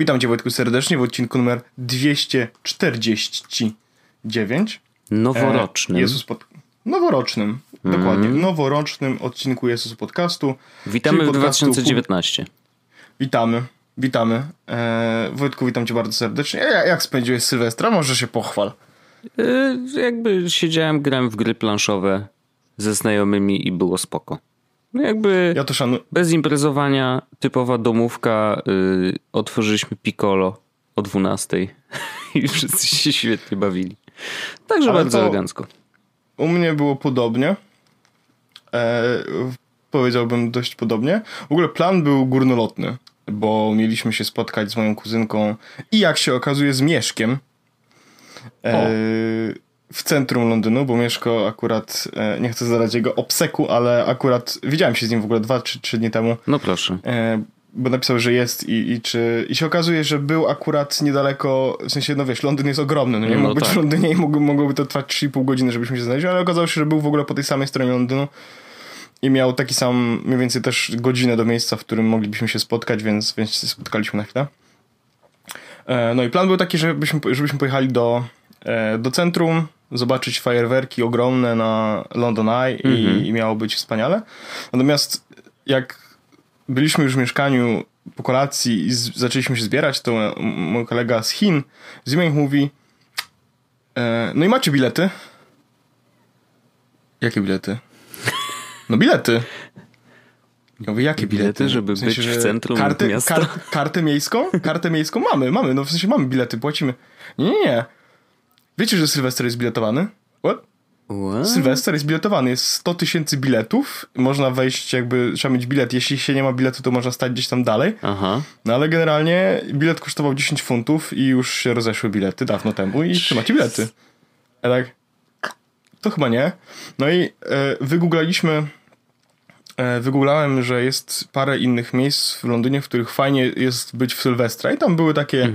Witam Cię, Wojtku, serdecznie w odcinku numer 249. Noworocznym. Noworocznym, dokładnie. Noworocznym odcinku Jezusu Podcastu. Witamy w 2019. Witamy. Wojtku, witam Cię bardzo serdecznie. Jak spędziłeś Sylwestra? Może się pochwal. Jakby siedziałem, grałem w gry planszowe ze znajomymi i było spoko. Jakby ja to szanuję. Bez imprezowania, typowa domówka, otworzyliśmy Piccolo o 12:00 i wszyscy się świetnie bawili. Także ale bardzo elegancko. U mnie było podobnie. Powiedziałbym dość podobnie. W ogóle plan był górnolotny, bo mieliśmy się spotkać z moją kuzynką i jak się okazuje z Mieszkiem w centrum Londynu, bo Mieszko akurat, nie chcę zadać jego obseku, ale akurat widziałem się z nim w ogóle 2 czy 3 dni temu. No proszę. Bo napisał, że jest i się okazuje, że był akurat niedaleko, w sensie, no wiesz, Londyn jest ogromny, no nie mógł być w Londynie i mogłoby to trwać 3,5 godziny, żebyśmy się znaleźli, ale okazało się, że był w ogóle po tej samej stronie Londynu i miał taki sam, mniej więcej też godzinę do miejsca, w którym moglibyśmy się spotkać, więc się spotkaliśmy na chwilę. No i plan był taki, żebyśmy pojechali do centrum, zobaczyć fajerwerki ogromne na London Eye i miało być wspaniale. Natomiast jak byliśmy już w mieszkaniu po kolacji i zaczęliśmy się zbierać, to mój kolega z Chin, Zimeng, mówi: no i macie bilety? Jakie bilety? No bilety. Ja mówię, jakie bilety? Żeby w sensie, być w centrum miasta? Kartę miejską? Kartę miejską mamy, no w sensie mamy bilety, płacimy. Nie. Wiecie, że Sylwester jest biletowany? What? Sylwester jest biletowany, jest 100 000 biletów, można wejść, jakby trzeba mieć bilet, jeśli się nie ma biletu, to można stać gdzieś tam dalej. Aha. No ale generalnie bilet kosztował 10 funtów i już się rozeszły bilety dawno temu i trzymacie bilety. A tak, to chyba nie. No i wygooglałem, że jest parę innych miejsc w Londynie, w których fajnie jest być w Sylwestra i tam były takie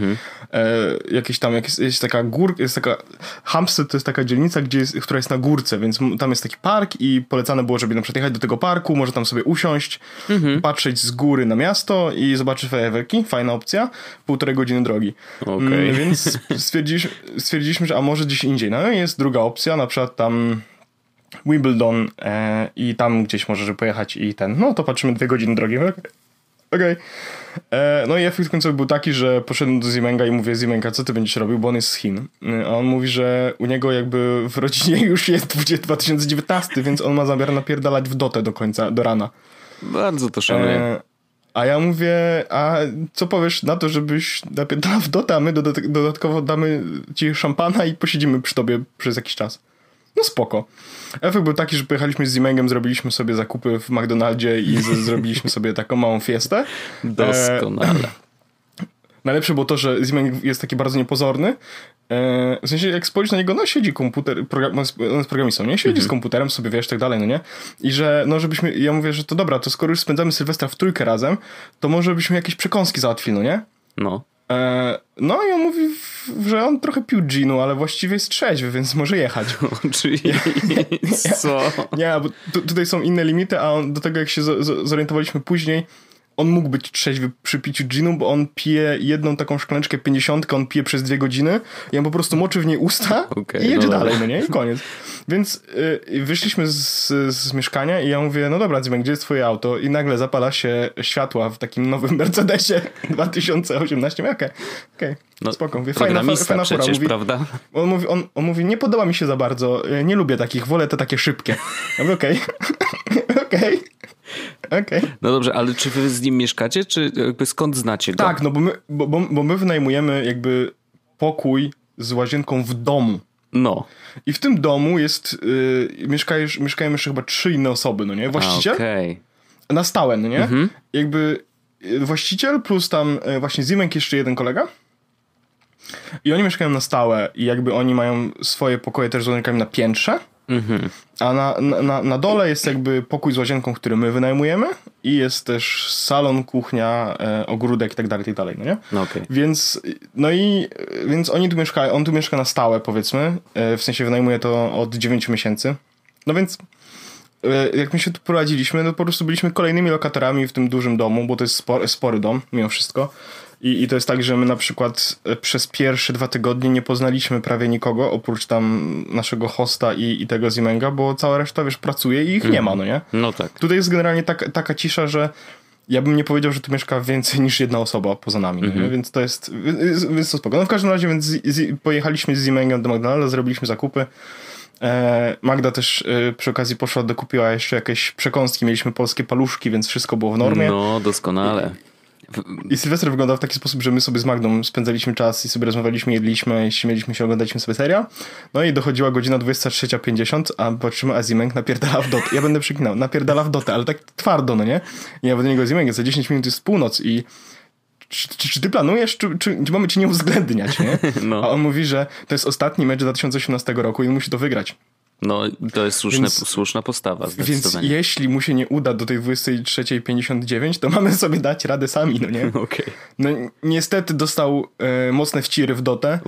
jakieś tam, jest taka górka, jest taka, Hampstead to jest taka dzielnica, która jest na górce, więc tam jest taki park i polecane było, żeby na przykład jechać do tego parku, może tam sobie usiąść, patrzeć z góry na miasto i zobaczyć fajerwerki, fajna opcja, 1,5 godziny drogi. Więc stwierdziliśmy, że a może gdzieś indziej. No i jest druga opcja, na przykład tam Wimbledon i tam gdzieś może pojechać i no to patrzymy 2 godziny drogi. Okej. No i efekt końcowy był taki, że poszedłem do Zimenga i mówię: Zimenga, co ty będziesz robił, bo on jest z Chin. A on mówi, że u niego jakby w rodzinie już jest 2019, więc on ma zamiar napierdalać w dotę do końca, do rana. Bardzo to szanuję. A ja mówię: a co powiesz na to, żebyś napierdalał w dotę, a my dodatkowo damy ci szampana i posiedzimy przy tobie przez jakiś czas. No spoko. Efekt był taki, że pojechaliśmy z Zimengiem, zrobiliśmy sobie zakupy w McDonaldzie i zrobiliśmy sobie taką małą fiestę. Doskonale. Najlepsze było to, że Zimeng jest taki bardzo niepozorny. W sensie, jak spojrzysz na niego, no siedzi komputer, on jest programistą, nie? Siedzi z komputerem sobie, wiesz, tak dalej, no nie? I że, no żebyśmy, ja mówię, że to dobra, to skoro już spędzamy Sylwestra w trójkę razem, to może byśmy jakieś przekąski załatwili, no nie? No. No i on mówi, że on trochę pił ginu, ale właściwie jest trzeźwy, więc może jechać. Co? Nie, bo tutaj są inne limity, a on, do tego jak się zorientowaliśmy później, on mógł być trzeźwy przy piciu ginu, bo on pije jedną taką szklaneczkę 50, on pije przez 2 godziny i on po prostu moczy w niej usta i jedzie dalej, no nie? I koniec. Więc wyszliśmy z mieszkania i ja mówię: no dobra, Zimek, gdzie jest twoje auto? I nagle zapala się światła w takim nowym Mercedesie 2018. Okej. No, spoko. Mówię, fajna fura. Mówi, prawda? On mówi, nie podoba mi się za bardzo, nie lubię takich, wolę te takie szybkie. Ja mówię, okej. No dobrze, ale czy wy z nim mieszkacie, czy jakby skąd znacie go? Tak, no bo my wynajmujemy jakby pokój z łazienką w domu. No. I w tym domu jest, mieszkają jeszcze chyba 3 inne osoby, no nie? Właściciel? Okej. Na stałe, no nie? Jakby właściciel plus tam właśnie Zimek, jeszcze jeden kolega. I oni mieszkają na stałe i jakby oni mają swoje pokoje też z łazienką na piętrze. A na dole jest jakby pokój z łazienką, który my wynajmujemy i jest też salon, kuchnia, ogródek i tak dalej, no nie? No okay. Więc, no i, więc oni tu mieszkają, on tu mieszka na stałe, powiedzmy, w sensie wynajmuje to od 9 miesięcy. No więc jak my się tu prowadziliśmy, no po prostu byliśmy kolejnymi lokatorami w tym dużym domu, bo to jest spory dom, mimo wszystko. I to jest tak, że my na przykład przez pierwsze 2 tygodnie nie poznaliśmy prawie nikogo, oprócz tam naszego hosta i tego Zimenga, bo cała reszta, wiesz, pracuje i ich nie ma, no nie? No tak. Tutaj jest generalnie taka cisza, że ja bym nie powiedział, że tu mieszka więcej niż jedna osoba poza nami, nie? Więc to jest to spoko. No w każdym razie, więc pojechaliśmy z Zimengiem do McDonalda, zrobiliśmy zakupy. Magda też przy okazji poszła, dokupiła jeszcze jakieś przekąski, mieliśmy polskie paluszki, więc wszystko było w normie. No, doskonale. I Sylwester wyglądał w taki sposób, że my sobie z Magdą spędzaliśmy czas i sobie rozmawialiśmy, jedliśmy, śmieliśmy się, oglądaliśmy sobie serial. No i dochodziła godzina 23:50, a patrzymy, a Zimeng napierdala w dotę. Ja będę przeklinał, napierdala w dotę, ale tak twardo, no nie? I ja będę niego, Zimeng, za 10 minut jest północ i... Czy ty planujesz, czy mamy cię nie uwzględniać, nie? No. A on mówi, że to jest ostatni mecz 2018 roku i musi to wygrać. No, to jest słuszna postawa zdecydowanie. Więc jeśli mu się nie uda do tej 23:59, to mamy sobie dać radę sami, no nie? Okay. No, niestety dostał mocne wciry w dotę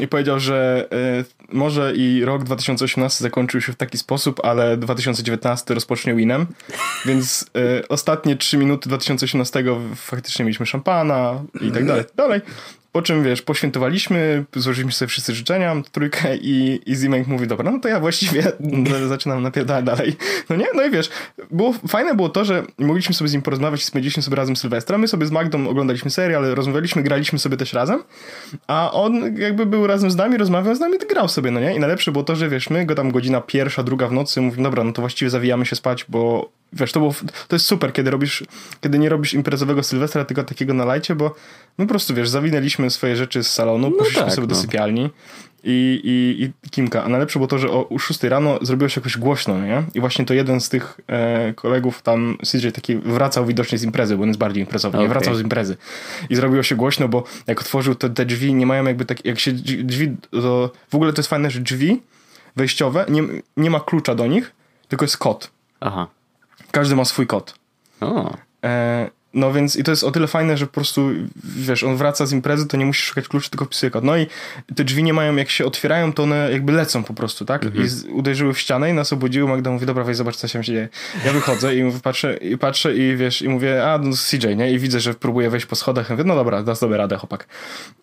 i powiedział, że może i rok 2018 zakończył się w taki sposób, ale 2019 rozpocznie winem, więc ostatnie 3 minuty 2018 faktycznie mieliśmy szampana i tak dalej. Po czym, wiesz, poświętowaliśmy, złożyliśmy sobie wszyscy życzenia, trójkę i Zimeng mówi, dobra, no to ja właściwie zaczynam napierdalać dalej. No nie? No i wiesz, fajne było to, że mogliśmy sobie z nim porozmawiać i spędziliśmy sobie razem Sylwestra. My sobie z Magdą oglądaliśmy serial, rozmawialiśmy, graliśmy sobie też razem, a on jakby był razem z nami, rozmawiał z nami, grał sobie, no nie? I najlepsze było to, że wiesz, my go tam 1:00, 2:00 w nocy mówimy, dobra, no to właściwie zawijamy się spać, bo wiesz, to jest super, kiedy nie robisz imprezowego Sylwestra, tylko takiego na lajcie, bo my po prostu, wiesz, zawinęliśmy swoje rzeczy z salonu, no poszliśmy tak, sobie do sypialni i Kimka. A najlepsze było to, że o 6 rano zrobiło się jakoś głośno, nie? I właśnie to jeden z tych kolegów tam, CJ taki wracał widocznie z imprezy, bo on jest bardziej imprezowy, nie? Wracał z imprezy. I zrobiło się głośno, bo jak otworzył te drzwi, nie mają jakby tak, jak się drzwi, to w ogóle to jest fajne, że drzwi wejściowe, nie ma klucza do nich, tylko jest kod. Aha. Każdy ma swój kod. No więc i to jest o tyle fajne, że po prostu, wiesz, on wraca z imprezy, to nie musisz szukać kluczy, tylko wpisuje kod. No i te drzwi nie mają, jak się otwierają, to one jakby lecą po prostu, tak? I uderzyły w ścianę i nas obudziły. Magda mówi, dobra, weź zobacz, co się dzieje. Ja wychodzę i patrzę i wiesz, i mówię, a no CJ, nie? I widzę, że próbuje wejść po schodach. Ja mówię, no dobra, dasz sobie radę, chłopak.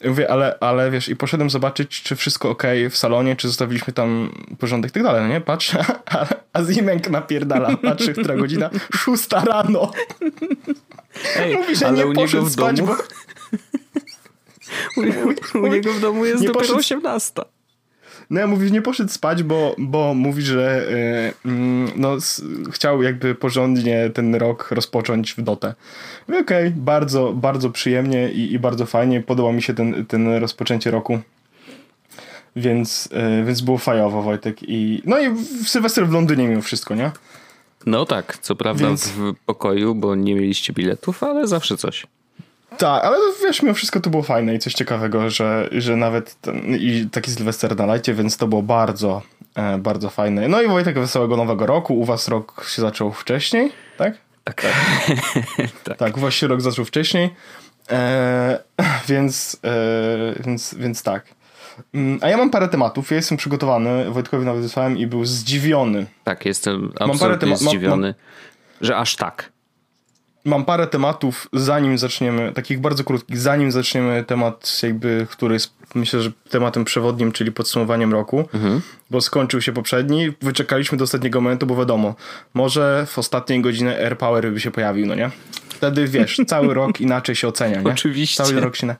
I mówię, ale wiesz, i poszedłem zobaczyć, czy wszystko okej w salonie, czy zostawiliśmy tam porządek i tak dalej, no nie? Patrzę, a Zimenk napierdala. Patrzę, która godzina? 6:00 rano. Ej, mówi, że nie poszedł w spać, domu? Bo... U niego w domu jest dopiero 18:00. No ja mówię, że nie poszedł spać, bo mówi, że chciał jakby porządnie ten rok rozpocząć w dotę. Okej, bardzo, bardzo przyjemnie i bardzo fajnie. Podoba mi się ten rozpoczęcie roku. Więc było fajowo, Wojtek. No i w Sylwester w Londynie mimo wszystko, nie? No tak, co prawda w pokoju, bo nie mieliście biletów, ale zawsze coś. Tak, ale wiesz, mimo wszystko to było fajne i coś ciekawego, że nawet i taki Sylwester na lajcie, więc to było bardzo, bardzo fajne. No i Wojtek, wesołego nowego roku. U was rok się zaczął wcześniej, tak? Tak. Tak, u was się rok zaczął wcześniej, więc tak. A ja mam parę tematów, ja jestem przygotowany, Wojtkowi nawet wysłałem i był zdziwiony. Tak, jestem absolutnie zdziwiony, że aż tak. Mam parę tematów, zanim zaczniemy, takich bardzo krótkich, zanim zaczniemy temat jakby, który jest, myślę, że tematem przewodnim, czyli podsumowaniem roku, bo skończył się poprzedni, wyczekaliśmy do ostatniego momentu, bo wiadomo, może w ostatniej godzinie Air Power by się pojawił, no nie? Wtedy, wiesz, cały rok inaczej się ocenia, nie? Oczywiście. Cały rok się...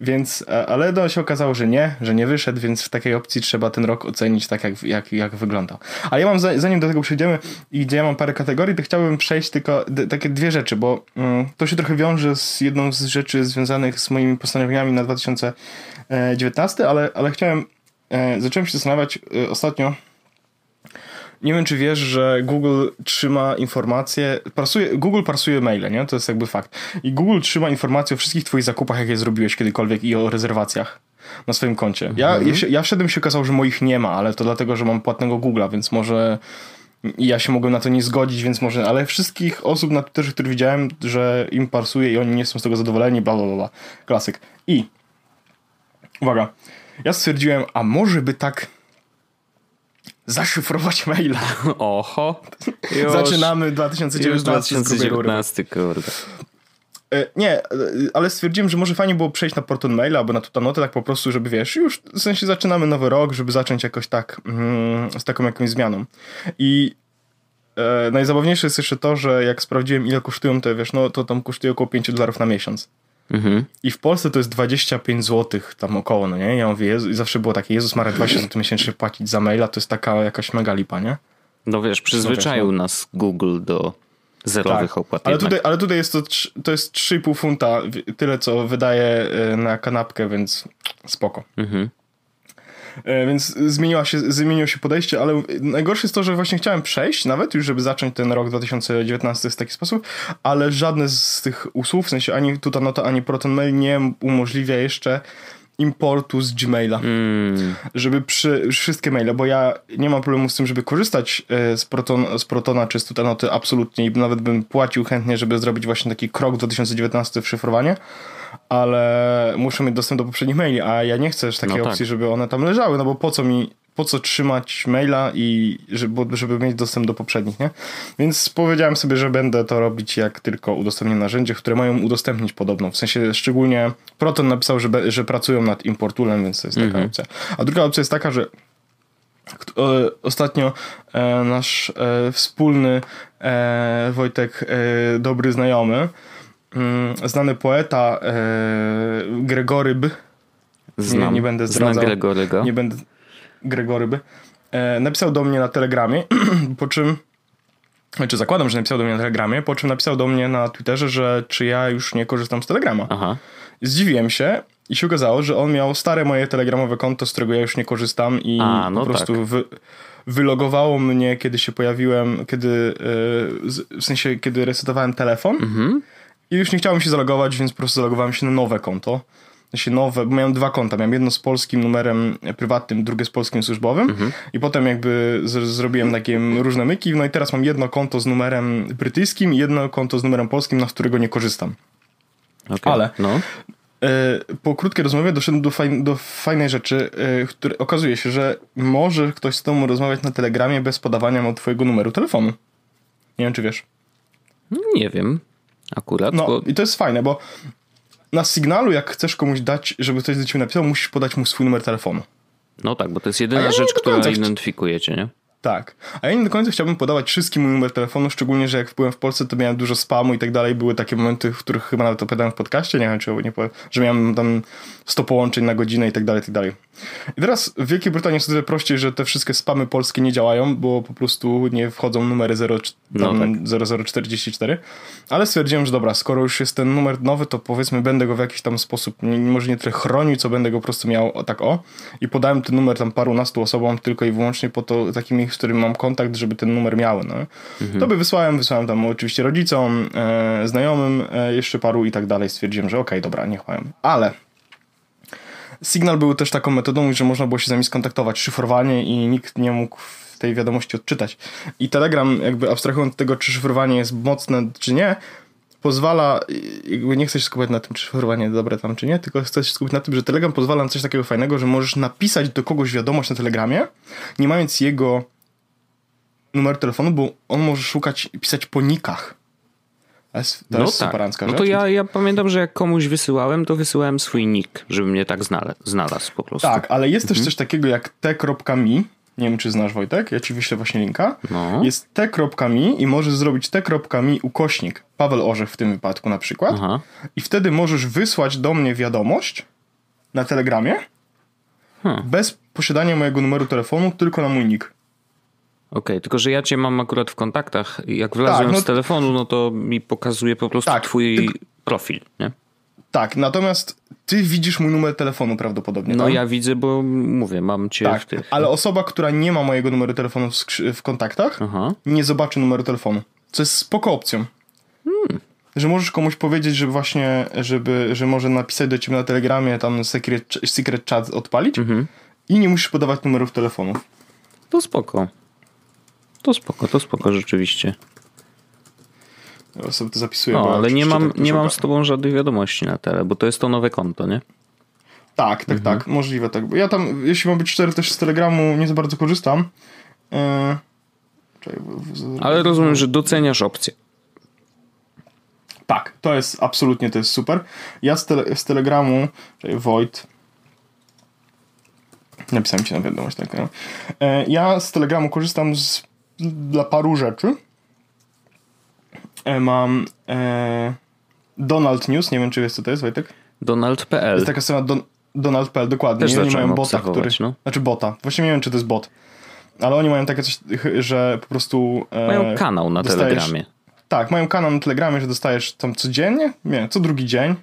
Więc, ale to się okazało, że nie wyszedł, więc w takiej opcji trzeba ten rok ocenić tak, jak wyglądał. Ale ja mam, zanim do tego przejdziemy, i gdzie ja mam parę kategorii, to chciałbym przejść tylko takie dwie rzeczy, bo to się trochę wiąże z jedną z rzeczy związanych z moimi postanowieniami na 2019, ale zacząłem się zastanawiać ostatnio. Nie wiem, czy wiesz, że Google trzyma informacje, Google parsuje maile, nie? To jest jakby fakt. I Google trzyma informacje o wszystkich twoich zakupach, jakie zrobiłeś kiedykolwiek i o rezerwacjach na swoim koncie. Ja wszedłem, się okazało, że moich nie ma, ale to dlatego, że mam płatnego Google'a, więc może ja się mogłem na to nie zgodzić, więc może, ale wszystkich osób na Twitterze, których widziałem, że im parsuje i oni nie są z tego zadowoleni, bla, bla, bla. Klasyk. I uwaga, ja stwierdziłem, a może by tak zaszyfrować maila. Oho. Zaczynamy 2019. Już 2019, kurde. Nie, ale stwierdziłem, że może fajnie było przejść na ProtonMail albo na Tutanotę, tak po prostu, żeby wiesz, już w sensie zaczynamy nowy rok, żeby zacząć jakoś tak z taką jakąś zmianą. I najzabawniejsze jest jeszcze to, że jak sprawdziłem, ile kosztują te, wiesz, no to tam kosztuje około $5 na miesiąc. Mhm. I w Polsce to jest 25 zł tam około, no nie? Ja mówię, Jezu, i zawsze było takie, Jezus Maria, 20 zł miesięcznie płacić za maila, to jest taka jakaś mega lipa, nie? No wiesz, przyzwyczaił nas Google do zerowych tak, opłat. Ale tutaj jest to jest 3,5 funta, tyle co wydaje na kanapkę, więc spoko. Mhm. Więc zmieniło się podejście, ale najgorsze jest to, że właśnie chciałem przejść nawet już, żeby zacząć ten rok 2019 w taki sposób, ale żadne z tych usług, w sensie ani Tutanota, ani ProtonMail nie umożliwia jeszcze importu z Gmaila, żeby wszystkie maile, bo ja nie mam problemu z tym, żeby korzystać z Protona czy z Tutanoty absolutnie i nawet bym płacił chętnie, żeby zrobić właśnie taki krok 2019 w szyfrowanie, ale muszę mieć dostęp do poprzednich maili, a ja nie chcę takiej opcji, żeby one tam leżały, no bo po co trzymać maila i żeby mieć dostęp do poprzednich, nie? Więc powiedziałem sobie, że będę to robić, jak tylko udostępnię narzędzie, które mają udostępnić podobno. W sensie szczególnie Proton napisał, że pracują nad importulem, więc to jest taka opcja. A druga opcja jest taka, że ostatnio nasz wspólny Wojtek, dobry znajomy, znany poeta Gregoryb. Znam. Nie będę zdradzał. Gregoryby, napisał do mnie na Telegramie, po czym, znaczy zakładam, że napisał do mnie na Telegramie, po czym napisał do mnie na Twitterze, że czy ja już nie korzystam z Telegrama. Aha. Zdziwiłem się i się okazało, że on miał stare moje telegramowe konto, z którego ja już nie korzystam i wylogowało mnie, kiedy się pojawiłem, kiedy resetowałem telefon i już nie chciałem się zalogować, więc po prostu zalogowałem się na nowe konto. Bo miałem dwa konta. Miałem jedno z polskim numerem prywatnym, drugie z polskim służbowym i potem jakby zrobiłem takie różne myki. No i teraz mam jedno konto z numerem brytyjskim i jedno konto z numerem polskim, na którego nie korzystam. Okay. Ale po krótkiej rozmowie doszedłem do fajnej rzeczy, które okazuje się, że może ktoś z tobą rozmawiać na Telegramie bez podawania mu twojego numeru telefonu. Nie wiem, czy wiesz. Nie wiem. Akurat. No bo... i to jest fajne, bo na Signalu, jak chcesz komuś dać, żeby ktoś do ciebie napisał, musisz podać mu swój numer telefonu. No tak, bo to jest jedyna rzecz, która identyfikuje cię, nie? Tak. A ja nie do końca chciałbym podawać wszystkim mój numer telefonu, szczególnie, że jak byłem w Polsce, to miałem dużo spamu i tak dalej. Były takie momenty, w których chyba nawet opowiadałem w podcaście, nie wiem, czy nie powiem, że miałem tam 100 połączeń na godzinę i tak dalej, i tak dalej. I teraz w Wielkiej Brytanii jest o tyle prościej, że te wszystkie spamy polskie nie działają, bo po prostu nie wchodzą numery 0044. Ale stwierdziłem, że dobra, skoro już jest ten numer nowy, to powiedzmy będę go w jakiś tam sposób, może nie tyle chronił, co będę go po prostu miał i podałem ten numer tam parunastu osobom tylko i wyłącznie po to, takimi, z którymi mam kontakt, żeby ten numer miały. No. To by wysłałem tam oczywiście rodzicom, znajomym, jeszcze paru i tak dalej. Stwierdziłem, że okej, dobra, niech mają. Ale... Signal był też taką metodą, że można było się z nami skontaktować, szyfrowanie i nikt nie mógł tej wiadomości odczytać. I Telegram, jakby abstrahując od tego, czy szyfrowanie jest mocne, czy nie, pozwala, jakby nie chcesz skupiać na tym, czy szyfrowanie jest dobre tam, czy nie, tylko chcesz się skupić na tym, że Telegram pozwala na coś takiego fajnego, że możesz napisać do kogoś wiadomość na Telegramie, nie mając jego numeru telefonu, bo on może szukać i pisać po nikach. To jest superancka rzecz. No to ja pamiętam, że jak komuś wysyłałem, to wysyłałem swój nick, żeby mnie tak znalazł po prostu. Tak, ale jest też coś takiego jak t.me. Nie wiem, czy znasz, Wojtek, ja ci wyślę właśnie linka. No. Jest t.me i możesz zrobić t.me / Paweł Orzech w tym wypadku na przykład. Aha. I wtedy możesz wysłać do mnie wiadomość na Telegramie bez posiadania mojego numeru telefonu, tylko na mój nick. Okej, tylko że ja cię mam akurat w kontaktach. Jak wlazłem z telefonu, no to mi pokazuje po prostu twój profil, nie? Tak, natomiast ty widzisz mój numer telefonu prawdopodobnie. No ja widzę, bo mówię, mam cię w tych... Ale osoba, która nie ma mojego numeru telefonu w kontaktach, nie zobaczy numeru telefonu, co jest spoko opcją. Że możesz komuś powiedzieć, że właśnie, że może napisać do ciebie na Telegramie, tam secret chat odpalić i nie musisz podawać numerów telefonów. To spoko. To spoko, rzeczywiście. Ja sobie to zapisuję. No, ale nie mam z tobą żadnych wiadomości na tele, bo to jest to nowe konto, nie? Tak, możliwe tak. Bo ja tam, jeśli mam być szczery, też z Telegramu nie za bardzo korzystam. Ale rozumiem, że doceniasz opcję. Tak, to jest absolutnie, to jest super. Ja z Telegramu, czyli Wojt, napisałem ci na wiadomość, tak. Ja z Telegramu korzystam dla paru rzeczy. Mam Donald News, nie wiem, czy wiesz, co to jest, Wojtek? Donald.pl. Jest taka strona Donald.pl, dokładnie. Też oni mają bota, który... No. Znaczy bota. Właśnie nie wiem, czy to jest bot. Ale oni mają takie coś, że po prostu... mają kanał na Telegramie. Tak, mają kanał na Telegramie, że dostajesz tam codziennie? Nie, co drugi dzień.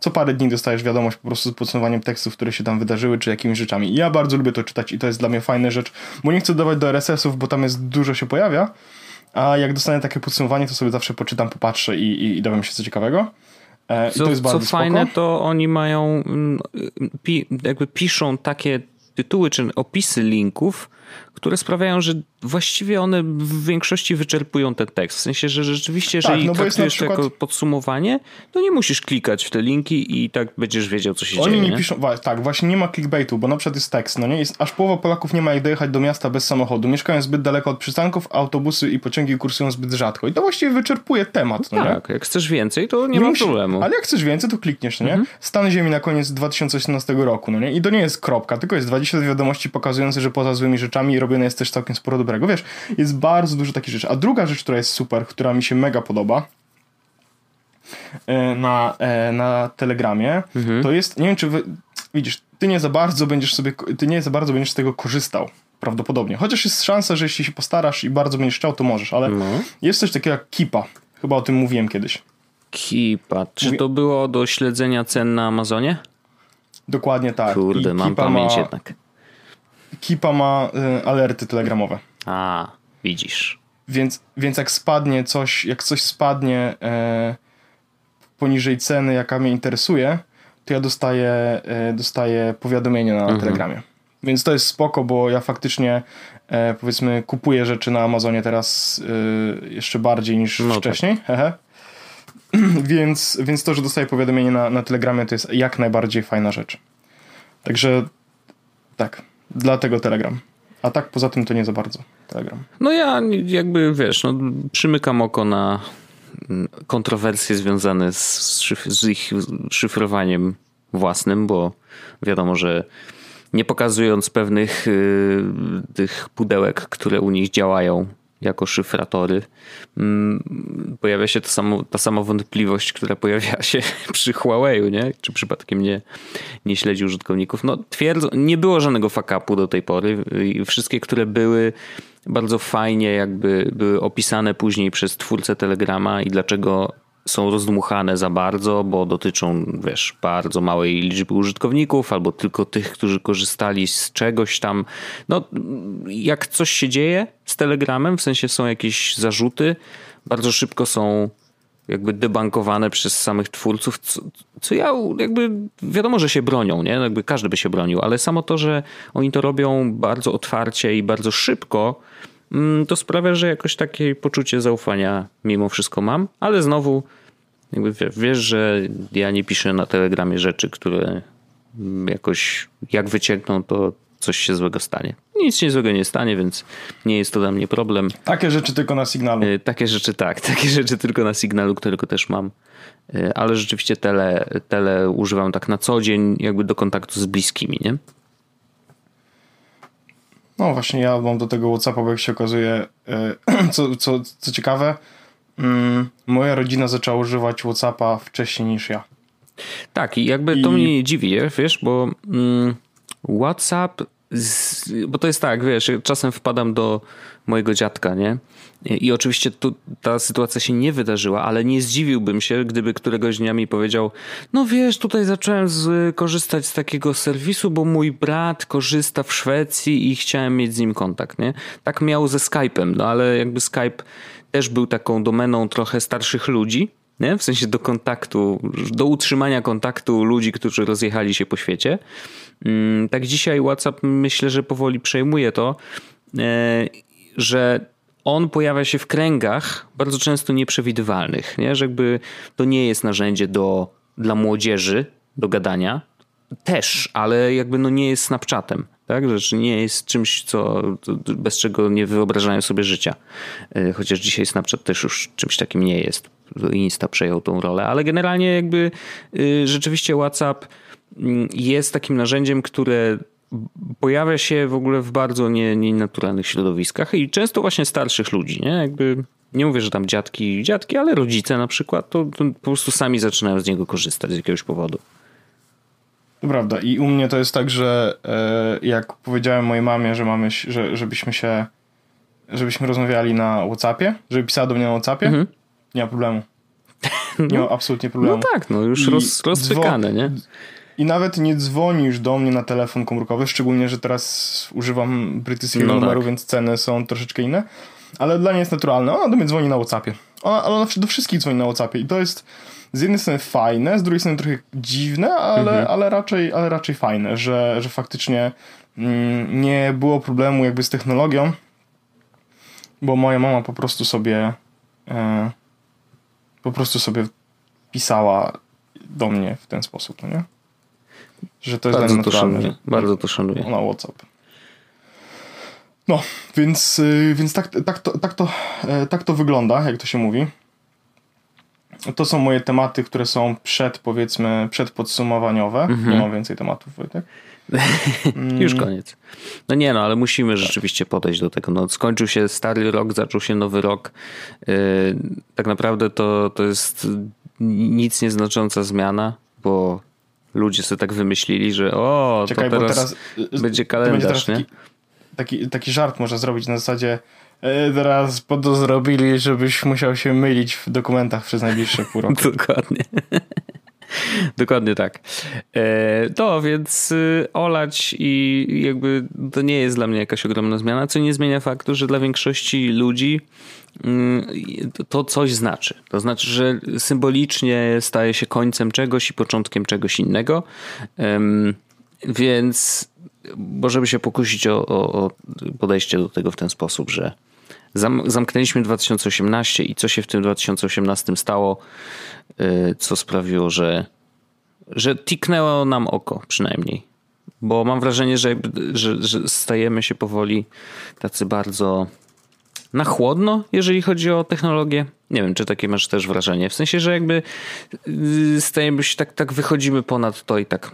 Co parę dni dostajesz wiadomość po prostu z podsumowaniem tekstów, które się tam wydarzyły, czy jakimiś rzeczami. Ja bardzo lubię to czytać i to jest dla mnie fajna rzecz, bo nie chcę dawać do RSS-ów, bo tam jest dużo się pojawia, a jak dostanę takie podsumowanie, to sobie zawsze poczytam, popatrzę i dowiem się co ciekawego. I to jest bardzo fajne, spoko. To oni mają, jakby piszą takie tytuły, czy opisy linków, które sprawiają, że właściwie one w większości wyczerpują ten tekst. W sensie, że rzeczywiście, tak, jeżeli traktujesz to jako podsumowanie, to nie musisz klikać w te linki i tak będziesz wiedział, co się dzieje. Oni nie piszą, tak, właśnie nie ma clickbaitu, bo na przykład jest tekst, no nie? Jest, aż połowa Polaków nie ma jak dojechać do miasta bez samochodu. Mieszkają zbyt daleko od przystanków, autobusy i pociągi kursują zbyt rzadko. I to właściwie wyczerpuje temat, no tak, nie? Jak chcesz więcej, to nie ma problemu. Ale jak chcesz więcej, to klikniesz, no nie? Mhm. Stan Ziemi na koniec 2018 roku, no nie? I to nie jest kropka, tylko jest 20 wiadomości pokazujące, że poza złymi rzeczami robione jest też całkiem sporo dobrego. Wiesz, jest bardzo dużo takich rzeczy. A druga rzecz, która jest super, która mi się mega podoba na Telegramie, to jest, nie wiem czy widzisz, ty nie za bardzo będziesz z tego korzystał. Prawdopodobnie. Chociaż jest szansa, że jeśli się postarasz i bardzo będziesz chciał, to możesz, ale jest coś takiego jak Keepa. Chyba o tym mówiłem kiedyś. Keepa. Czy to było do śledzenia cen na Amazonie? Dokładnie tak. Kurde, mam pamięć jednak. Keepa ma alerty telegramowe. A, widzisz. Więc jak spadnie coś, poniżej ceny, jaka mnie interesuje, to ja dostaję powiadomienie na Telegramie. Więc to jest spoko, bo ja faktycznie powiedzmy kupuję rzeczy na Amazonie teraz jeszcze bardziej niż wcześniej. Tak. Więc to, że dostaję powiadomienie na Telegramie, to jest jak najbardziej fajna rzecz. Także tak. Dlatego Telegram. A tak poza tym to nie za bardzo Telegram. No ja jakby przymykam oko na kontrowersje związane z ich szyfrowaniem własnym, bo wiadomo, że nie pokazując pewnych tych pudełek, które u nich działają jako szyfratory, pojawia się ta sama wątpliwość, która pojawiała się przy Huawei'u, nie? Czy przypadkiem nie śledzi użytkowników. No nie było żadnego fuck-upu do tej pory. Wszystkie, które były, bardzo fajnie jakby były opisane później przez twórcę Telegrama i dlaczego są rozdmuchane za bardzo, bo dotyczą, bardzo małej liczby użytkowników albo tylko tych, którzy korzystali z czegoś tam. No, jak coś się dzieje z Telegramem, w sensie są jakieś zarzuty, bardzo szybko są jakby debankowane przez samych twórców, co ja jakby wiadomo, że się bronią, nie? Jakby każdy by się bronił, ale samo to, że oni to robią bardzo otwarcie i bardzo szybko, to sprawia, że jakoś takie poczucie zaufania mimo wszystko mam, ale znowu jakby wiesz, że ja nie piszę na Telegramie rzeczy, które jakoś jak wyciekną, to coś się złego stanie. Nic się złego nie stanie, więc nie jest to dla mnie problem. Takie rzeczy tylko na Signalu. Takie rzeczy tylko na Signalu, którego też mam. Ale rzeczywiście tele używam tak na co dzień, jakby do kontaktu z bliskimi, nie? No właśnie, ja mam do tego WhatsAppa, bo jak się okazuje, co ciekawe, moja rodzina zaczęła używać WhatsAppa wcześniej niż ja. Tak, i jakby to mnie nie dziwi, wiesz, bo WhatsApp, bo to jest tak, wiesz, czasem wpadam do mojego dziadka, nie? I oczywiście tu ta sytuacja się nie wydarzyła, ale nie zdziwiłbym się, gdyby któregoś dnia mi powiedział, no wiesz, tutaj zacząłem korzystać z takiego serwisu, bo mój brat korzysta w Szwecji i chciałem mieć z nim kontakt, nie? Tak miał ze Skype'em, no ale jakby Skype też był taką domeną trochę starszych ludzi, nie? W sensie do kontaktu, do utrzymania kontaktu ludzi, którzy rozjechali się po świecie. Tak dzisiaj WhatsApp myślę, że powoli przejmuje to, że on pojawia się w kręgach bardzo często nieprzewidywalnych, nie? Że jakby to nie jest narzędzie dla młodzieży do gadania też, ale jakby no nie jest Snapchatem, Tak? Rzecz nie jest czymś, bez czego nie wyobrażają sobie życia. Chociaż dzisiaj Snapchat też już czymś takim nie jest. Insta przejął tą rolę, ale generalnie jakby rzeczywiście WhatsApp jest takim narzędziem, które pojawia się w ogóle w bardzo nienaturalnych środowiskach i często właśnie starszych ludzi, nie? Jakby nie mówię, że tam dziadki, ale rodzice na przykład, to po prostu sami zaczynają z niego korzystać z jakiegoś powodu. To prawda i u mnie to jest tak, że jak powiedziałem mojej mamie, żebyśmy rozmawiali na WhatsAppie, żeby pisała do mnie na WhatsAppie, nie ma problemu. Nie ma absolutnie problemu. No tak, no już rozwykane, nie? I nawet nie dzwonisz do mnie na telefon komórkowy, szczególnie, że teraz używam brytyjskiego numeru, tak. Więc ceny są troszeczkę inne, ale dla niej jest naturalne. Ona do mnie dzwoni na WhatsAppie. Ona do wszystkich dzwoni na WhatsAppie i to jest z jednej strony fajne, z drugiej strony trochę dziwne, ale raczej fajne, że faktycznie nie było problemu jakby z technologią, bo moja mama po prostu sobie pisała do mnie w ten sposób, no nie? Że to jest bardzo naturalne. Bardzo to szanuję. Na WhatsApp. No, więc tak to wygląda, jak to się mówi. To są moje tematy, które są przedpodsumowaniowe. Nie mam więcej tematów, Wojtek. Już koniec. No nie, ale musimy rzeczywiście podejść do tego. No, skończył się stary rok, zaczął się nowy rok. Tak naprawdę to jest nic nieznacząca zmiana, bo ludzie sobie tak wymyślili, że teraz będzie kalendarz, nie? Taki żart można zrobić na zasadzie teraz po to zrobili, żebyś musiał się mylić w dokumentach przez najbliższe pół roku. Dokładnie. Dokładnie tak. To więc olać i jakby to nie jest dla mnie jakaś ogromna zmiana, co nie zmienia faktu, że dla większości ludzi to coś znaczy. To znaczy, że symbolicznie staje się końcem czegoś i początkiem czegoś innego. Więc możemy się pokusić o podejście do tego w ten sposób, że zamknęliśmy 2018 i co się w tym 2018 stało, co sprawiło, że tiknęło nam oko przynajmniej. Bo mam wrażenie, że stajemy się powoli tacy bardzo na chłodno, jeżeli chodzi o technologię. Nie wiem, czy takie masz też wrażenie. W sensie, że jakby stajemy się tak wychodzimy ponad to i tak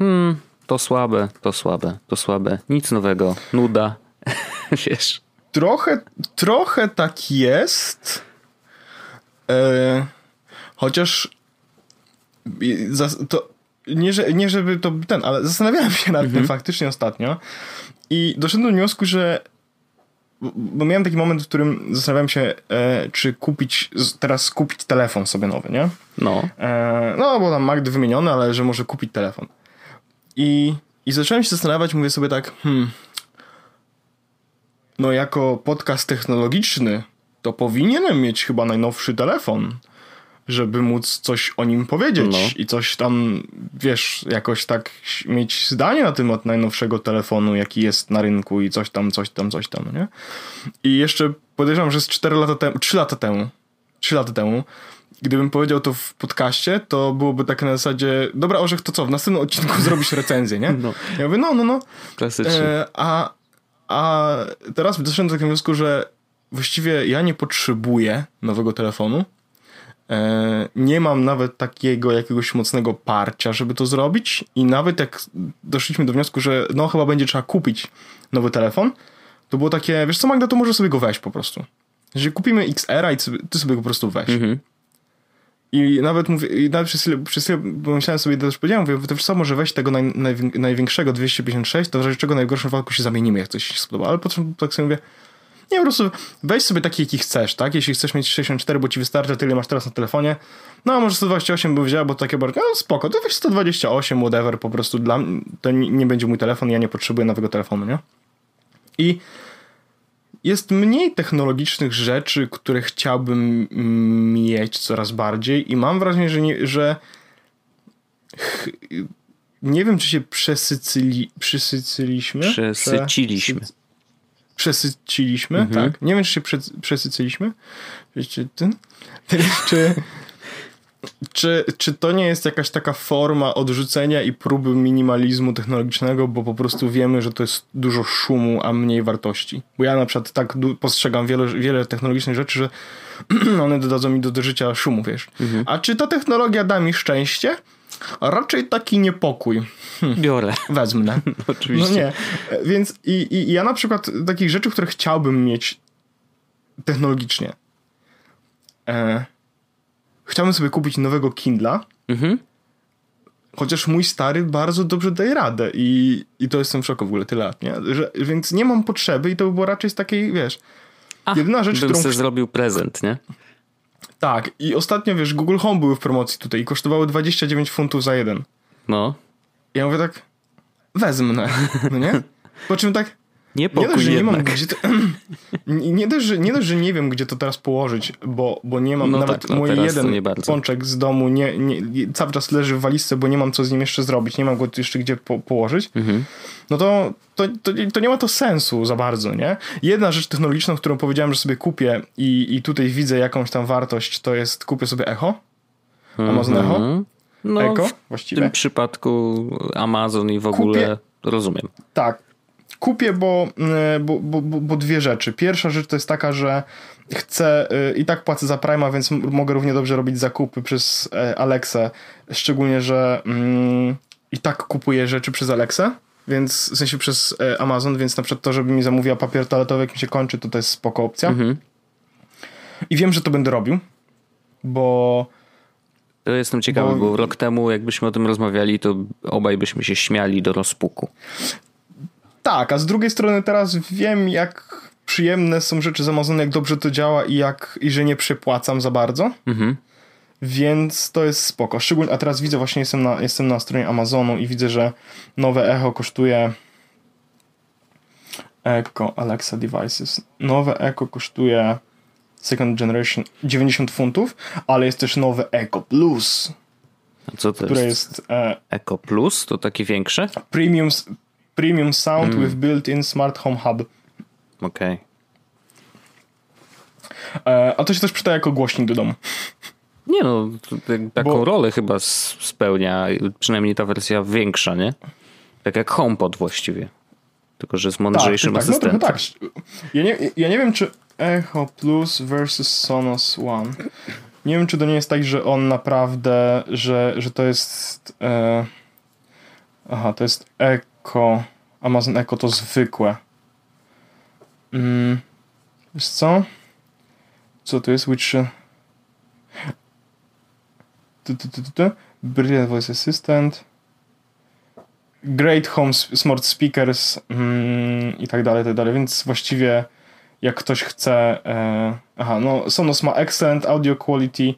to słabe. Nic nowego, nuda. Wiesz. Trochę tak jest. Chociaż to nie żeby to ten, ale zastanawiałem się nad tym faktycznie ostatnio i doszedłem do wniosku, że bo miałem taki moment, w którym zastanawiałem się, czy teraz kupić telefon sobie nowy, nie? No. No, bo tam Magdy wymieniony, ale że może kupić telefon. I zacząłem się zastanawiać, mówię sobie tak, no jako podcast technologiczny to powinienem mieć chyba najnowszy telefon, żeby móc coś o nim powiedzieć i coś tam, wiesz, jakoś tak mieć zdanie na temat najnowszego telefonu, jaki jest na rynku i coś tam, nie? I jeszcze podejrzewam, że z 3 lata temu, gdybym powiedział to w podcaście, to byłoby tak na zasadzie, dobra Orzech, to co, w następnym odcinku zrobisz recenzję, nie? No. Ja mówię, no. Klasycznie. A teraz doszedłem do takiego wniosku, że właściwie ja nie potrzebuję nowego telefonu. Nie mam nawet takiego jakiegoś mocnego parcia, żeby to zrobić i nawet jak doszliśmy do wniosku, że no chyba będzie trzeba kupić nowy telefon, to było takie, wiesz co Magda, to może sobie go weź po prostu. Jeżeli kupimy XR-a i ty sobie go po prostu weź. I nawet mówię, przez chwilę pomyślałem sobie, też powiedziałem, mówię, to wiesz co, może weź tego największego 256, to w razie czego najgorszym wypadku się zamienimy, jak coś się spodoba, ale potem tak sobie mówię, nie, po prostu weź sobie taki, jaki chcesz, tak? Jeśli chcesz mieć 64, bo ci wystarcza tyle masz teraz na telefonie, no może 128 by wzięła, bo takie bardziej, no spoko, to weź 128, whatever, po prostu dla mnie, to nie będzie mój telefon, ja nie potrzebuję nowego telefonu, nie? I jest mniej technologicznych rzeczy, które chciałbym mieć coraz bardziej i mam wrażenie, że nie wiem, czy się przesyciliśmy, tak? Nie wiem, czy się przesyciliśmy. Wiecie, czy Czy to nie jest jakaś taka forma odrzucenia i próby minimalizmu technologicznego, bo po prostu wiemy, że to jest dużo szumu, a mniej wartości? Bo ja na przykład tak postrzegam wiele technologicznych rzeczy, że one dodadzą mi do życia szumu, wiesz. Mhm. A czy ta technologia da mi szczęście? A raczej taki niepokój. Biorę. Wezmę. Oczywiście. No nie. Więc i ja na przykład takich rzeczy, które chciałbym mieć technologicznie. Chciałbym sobie kupić nowego Kindla, chociaż mój stary bardzo dobrze daje radę i to jestem w szoku w ogóle, tyle lat, nie? Więc nie mam potrzeby i to by było raczej z takiej, wiesz... Jedyna rzecz, którą... sobie zrobił prezent, nie? Tak, i ostatnio, wiesz, Google Home były w promocji tutaj i kosztowały 29 funtów za jeden. No. I ja mówię tak, wezmę, no nie? Po czym tak... Nie dość, że nie wiem, gdzie to teraz położyć, bo nie mam, no nawet tak, no mój jeden pączek z domu nie, cały czas leży w walizce, bo nie mam co z nim jeszcze zrobić, nie mam go jeszcze gdzie położyć, no to nie ma to sensu za bardzo, nie? Jedna rzecz technologiczna, którą powiedziałem, że sobie kupię i tutaj widzę jakąś tam wartość, to jest kupię sobie Echo, Amazon Echo. No, Echo, właściwie. W tym przypadku Amazon i w ogóle rozumiem. Tak. Kupię, bo dwie rzeczy. Pierwsza rzecz to jest taka, że chcę, i tak płacę za Prime'a, więc mogę równie dobrze robić zakupy przez Alexę. Szczególnie, że i tak kupuję rzeczy przez Alexę, więc w sensie przez Amazon, więc na przykład to, żeby mi zamówiła papier toaletowy, jak mi się kończy, to jest spoko opcja. I wiem, że to będę robił, bo... To jestem ciekawy, bo rok temu, jakbyśmy o tym rozmawiali, to obaj byśmy się śmiali do rozpuku. Tak, a z drugiej strony teraz wiem, jak przyjemne są rzeczy z Amazonu, jak dobrze to działa i że nie przepłacam za bardzo. Więc to jest spoko. Szczególnie, a teraz widzę, właśnie jestem na stronie Amazonu i widzę, że nowe Echo kosztuje... Echo Alexa Devices. Nowe Echo kosztuje Second Generation 90 funtów, ale jest też nowe Echo Plus. A co to jest? Echo Plus? To takie większe? Premium Sound with built-in Smart Home Hub. Okej. Okay. A to się też przyda jako głośnik do domu. Nie no, taką rolę chyba spełnia, przynajmniej ta wersja większa, nie? Tak jak HomePod właściwie. Tylko, że jest mądrzejszym asystentem. No, ja nie wiem, czy Echo Plus versus Sonos One. Nie wiem, czy to nie jest tak, że on naprawdę, że to jest... to jest Echo, Amazon Echo to zwykłe. Wiesz co? Co to jest? Brilliant Voice Assistant. Great Home Smart Speakers i tak dalej, więc właściwie jak ktoś chce... Sonos ma excellent audio quality,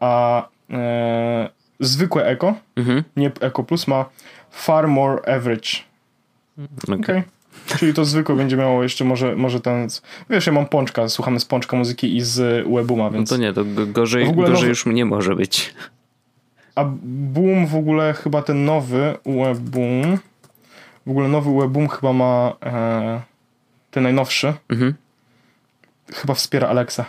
a zwykłe Echo, nie Echo Plus, ma far more average. Okay. Czyli to zwykłe będzie miało jeszcze może ten... Wiesz, ja mam pączka, słuchamy z pączka muzyki i z Webuma, więc... No to nie, to gorzej już nie może być. A Boom w ogóle chyba ten nowy Webum, chyba ma ten najnowszy. Chyba wspiera Alexa.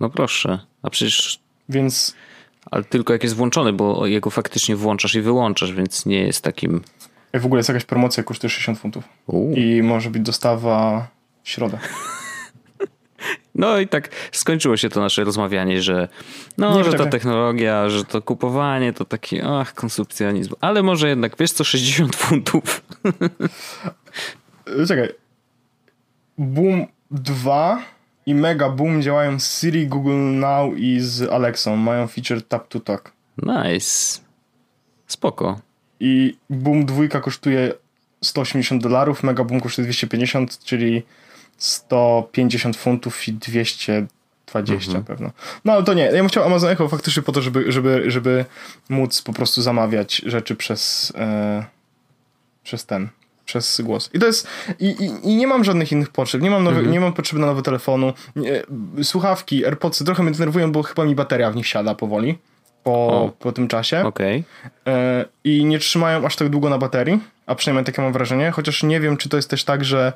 No proszę. A przecież... Więc... Ale tylko jak jest włączony, bo jego faktycznie włączasz i wyłączasz, więc nie jest takim... W ogóle jest jakaś promocja, kosztuje 60 funtów. I może być dostawa w środę. No i tak skończyło się to nasze rozmawianie, że ta technologia, że to kupowanie, to taki konsumpcjonizm. Ale może jednak, wiesz co, 60 funtów. Czekaj. Boom 2... I Mega Boom działają z Siri, Google Now i z Alexą. Mają feature Tap to Talk. Nice. Spoko. I Boom 2 kosztuje $180, Mega Boom kosztuje 250, czyli 150 funtów i 220 pewno. No ale to nie. Ja bym chciał Amazon Echo faktycznie po to, żeby móc po prostu zamawiać rzeczy przez głos. I to jest... I nie mam żadnych innych potrzeb. Nie mam potrzeby na nowy telefonu. Słuchawki, AirPodsy trochę mnie denerwują, bo chyba mi bateria w nich siada powoli po tym czasie. Okay. I nie trzymają aż tak długo na baterii, a przynajmniej takie mam wrażenie. Chociaż nie wiem, czy to jest też tak, że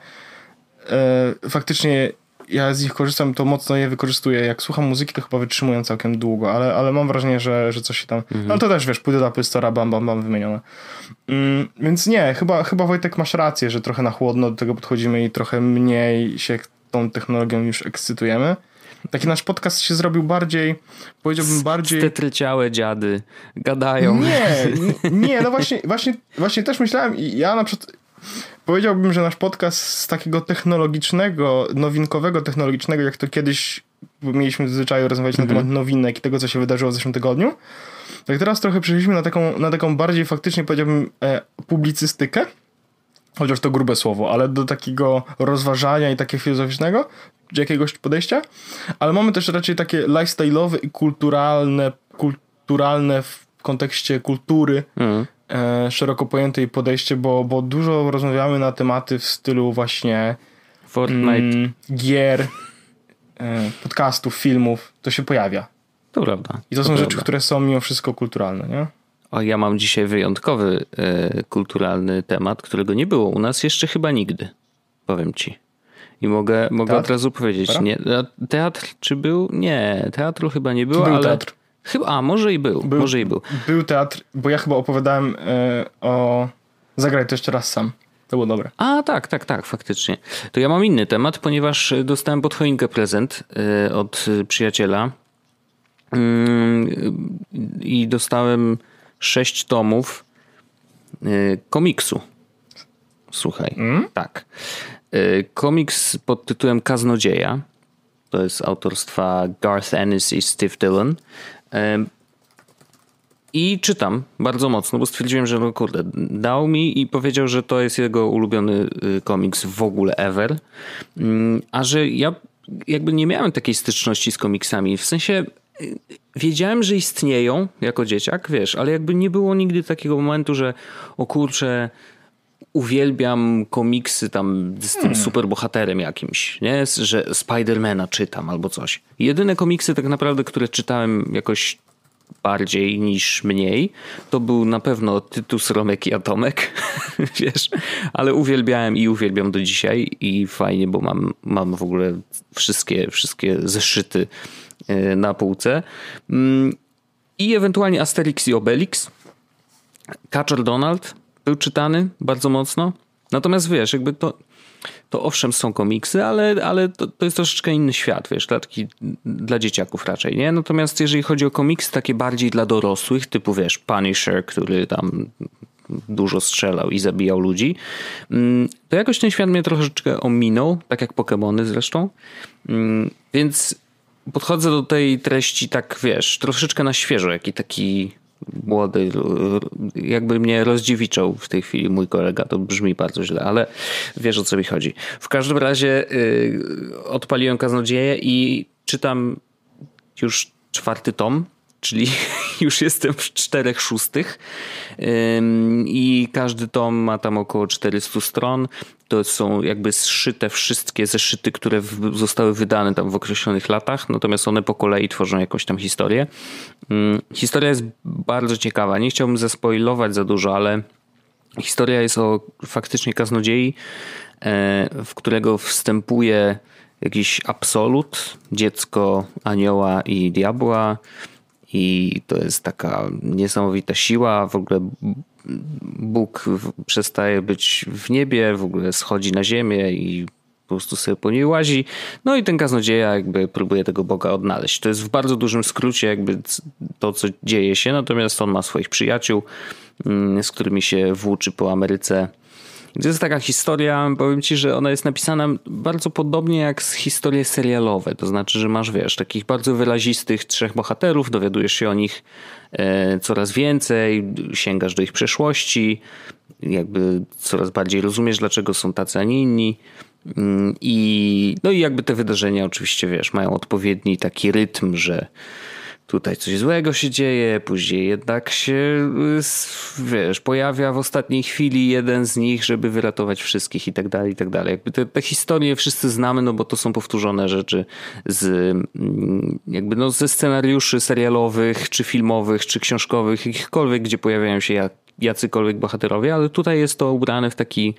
faktycznie ja z nich korzystam, to mocno je wykorzystuję. Jak słucham muzyki, to chyba wytrzymuję całkiem długo, ale mam wrażenie, że coś się tam... Mhm. No to też, wiesz, pójdę do Apple Store'a, bam, bam, bam, wymienione. Więc nie, chyba Wojtek masz rację, że trochę na chłodno do tego podchodzimy i trochę mniej się tą technologią już ekscytujemy. Taki nasz podcast się zrobił bardziej, powiedziałbym bardziej... Tetryciałe dziady gadają. Nie, no właśnie też myślałem i ja na przykład... Powiedziałbym, że nasz podcast z takiego technologicznego, nowinkowego technologicznego, jak to kiedyś mieliśmy w zwyczaju rozmawiać na temat nowinek i tego, co się wydarzyło w zeszłym tygodniu, tak teraz trochę przeszliśmy na taką bardziej faktycznie, powiedziałbym, publicystykę, chociaż to grube słowo, ale do takiego rozważania i takiego filozoficznego, czy jakiegoś podejścia, ale mamy też raczej takie lifestyle'owe i kulturalne w kontekście kultury, szeroko pojętej podejście, bo dużo rozmawiamy na tematy w stylu właśnie Fortnite, gier, podcastów, filmów. To się pojawia. To prawda. I to są rzeczy, które są mimo wszystko kulturalne, nie? O, ja mam dzisiaj wyjątkowy kulturalny temat, którego nie było u nas jeszcze chyba nigdy. Powiem ci. I mogę od razu powiedzieć. Nie, teatr czy był? Nie, teatru chyba nie było, ale... Teatr. Chyba, może i był. Był teatr, bo ja chyba opowiadałem o... Zagraj to jeszcze raz sam. To było dobre. A, tak, faktycznie. To ja mam inny temat, ponieważ dostałem pod choinkę prezent od przyjaciela i dostałem 6 tomów komiksu. Słuchaj, tak. Komiks pod tytułem Kaznodzieja. To jest autorstwa Garth Ennis i Steve Dillon. I czytam bardzo mocno, bo stwierdziłem, że no kurde, dał mi i powiedział, że to jest jego ulubiony komiks w ogóle ever, a że ja jakby nie miałem takiej styczności z komiksami, w sensie wiedziałem, że istnieją jako dzieciak, wiesz, ale jakby nie było nigdy takiego momentu, że o kurczę, uwielbiam komiksy tam z tym superbohaterem jakimś, nie? Że Spidermana czytam albo coś. Jedyne komiksy tak naprawdę, które czytałem jakoś bardziej niż mniej, to był na pewno Tytus, Romek i Atomek, wiesz, ale uwielbiałem i uwielbiam do dzisiaj i fajnie, bo mam w ogóle wszystkie zeszyty na półce i ewentualnie Asterix i Obelix, Kaczor Donald był czytany bardzo mocno. Natomiast wiesz, jakby to owszem są komiksy, ale to jest troszeczkę inny świat, wiesz, dla dzieciaków raczej, nie? Natomiast jeżeli chodzi o komiksy takie bardziej dla dorosłych, typu wiesz, Punisher, który tam dużo strzelał i zabijał ludzi, to jakoś ten świat mnie troszeczkę ominął, tak jak Pokémony zresztą. Więc podchodzę do tej treści tak, wiesz, troszeczkę na świeżo, jaki taki młody, jakby mnie rozdziewiczał w tej chwili mój kolega, to brzmi bardzo źle, ale wiesz o co mi chodzi. W każdym razie odpaliłem Kaznodzieję i czytam już 4. tom, czyli już jestem w 4/6 i każdy tom ma tam około 400 stron. To są jakby zszyte wszystkie zeszyty, które zostały wydane tam w określonych latach, natomiast one po kolei tworzą jakąś tam historię. Historia jest bardzo ciekawa, nie chciałbym zaspoilować za dużo, ale historia jest o faktycznie kaznodziei, w którego wstępuje jakiś absolut, dziecko anioła i diabła i to jest taka niesamowita siła, w ogóle Bóg przestaje być w niebie, w ogóle schodzi na ziemię i po prostu sobie po niej łazi. No i ten kaznodzieja jakby próbuje tego Boga odnaleźć. To jest w bardzo dużym skrócie jakby to, co dzieje się. Natomiast on ma swoich przyjaciół, z którymi się włóczy po Ameryce. To jest taka historia, powiem ci, że ona jest napisana bardzo podobnie jak historie serialowe. To znaczy, że masz, wiesz, takich bardzo wyrazistych 3 bohaterów, dowiadujesz się o nich coraz więcej, sięgasz do ich przeszłości, jakby coraz bardziej rozumiesz, dlaczego są tacy, a nie inni. I jakby te wydarzenia oczywiście, wiesz, mają odpowiedni taki rytm, że tutaj coś złego się dzieje, później jednak się, wiesz, pojawia w ostatniej chwili jeden z nich, żeby wyratować wszystkich i tak dalej, i tak dalej. Jakby te historie wszyscy znamy, no bo to są powtórzone rzeczy ze scenariuszy serialowych, czy filmowych, czy książkowych, jakichkolwiek, gdzie pojawiają się jacykolwiek bohaterowie, ale tutaj jest to ubrane w taki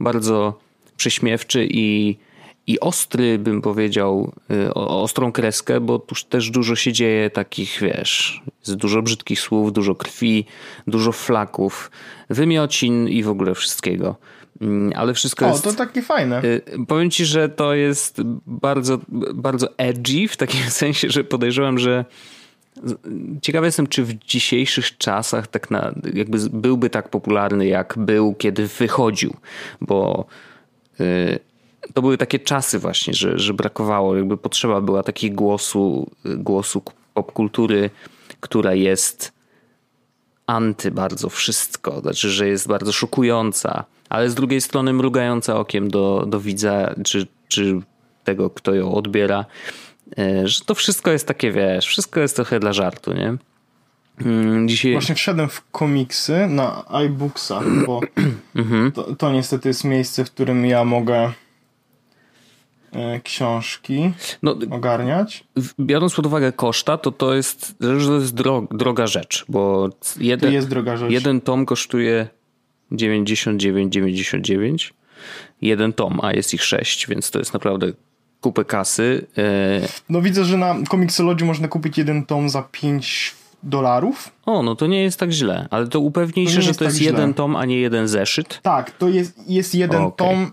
bardzo prześmiewczy i i ostry, bym powiedział, ostrą kreskę, bo tuż też dużo się dzieje takich, wiesz, jest dużo brzydkich słów, dużo krwi, dużo flaków, wymiocin i w ogóle wszystkiego. Ale wszystko jest... O, to takie fajne. Powiem ci, że to jest bardzo, bardzo edgy, w takim sensie, że podejrzewam, że ciekawy jestem, czy w dzisiejszych czasach tak jakby byłby tak popularny, jak był, kiedy wychodził, bo... To były takie czasy właśnie, że brakowało, jakby potrzeba była takiego głosu popkultury, która jest anty bardzo wszystko, znaczy, że jest bardzo szokująca, ale z drugiej strony mrugająca okiem do widza, czy tego, kto ją odbiera, że to wszystko jest takie, wiesz, wszystko jest trochę dla żartu, nie? Dzisiaj... Właśnie wszedłem w komiksy na iBooksach, bo to niestety jest miejsce, w którym ja mogę książki ogarniać. Biorąc pod uwagę koszta, to jest, droga rzecz, bo jeden tom kosztuje 99,99 jeden tom, a jest ich 6, więc to jest naprawdę kupę kasy. No widzę, że na Comixology można kupić jeden tom za $5. O, no to nie jest tak źle, ale to upewnij się, że to jest jeden tom, a nie jeden zeszyt. Tak, to jest jeden tom,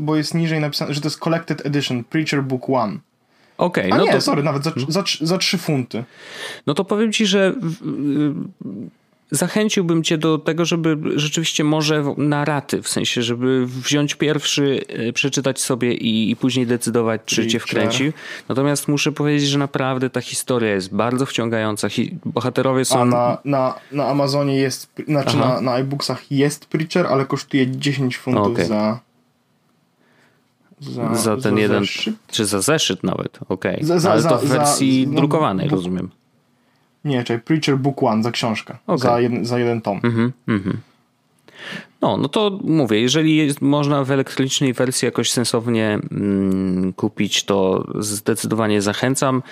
bo jest niżej napisane, że to jest Collected Edition, Preacher Book 1. Okej, no nie, to... sorry, nawet za 3 funty. No to powiem ci, że zachęciłbym cię do tego, żeby rzeczywiście może na raty, w sensie, żeby wziąć pierwszy, przeczytać sobie i później decydować, czy cię wkręci. Natomiast muszę powiedzieć, że naprawdę ta historia jest bardzo wciągająca. Bohaterowie są... A na Amazonie jest, znaczy na iBooksach jest Preacher, ale kosztuje 10 funtów za ten jeden, zeszyt? Czy za zeszyt nawet, ale to w wersji drukowanej, rozumiem. Nie, czyli Preacher Book 1 za książkę, za jeden tom. No to mówię, jeżeli można w elektronicznej wersji jakoś sensownie kupić, to zdecydowanie zachęcam.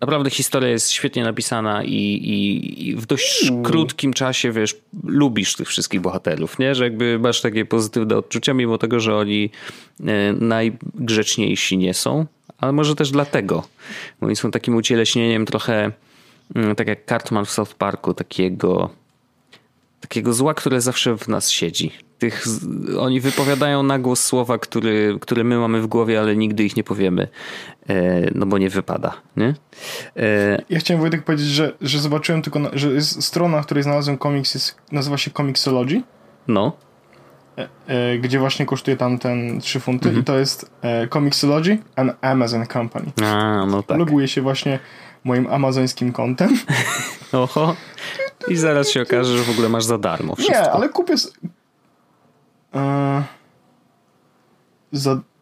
Naprawdę historia jest świetnie napisana i w dość krótkim czasie, wiesz, lubisz tych wszystkich bohaterów, nie? Że jakby masz takie pozytywne odczucia, mimo tego, że oni najgrzeczniejsi nie są, ale może też dlatego. Bo oni są takim ucieleśnieniem trochę, tak jak Cartman w South Parku, takiego zła, które zawsze w nas siedzi. Oni wypowiadają na głos słowa, które my mamy w głowie, ale nigdy ich nie powiemy, no bo nie wypada, nie? Ja chciałem, Wojtek, powiedzieć, że zobaczyłem tylko, że jest strona, na której znalazłem komiks, nazywa się Comixology, gdzie właśnie kosztuje tam ten 3 funty i to jest Comixology and Amazon Company. No tak. Loguję się właśnie moim amazońskim kontem. Oho. I zaraz się okaże, że w ogóle masz za darmo wszystko. Nie, ale kupię...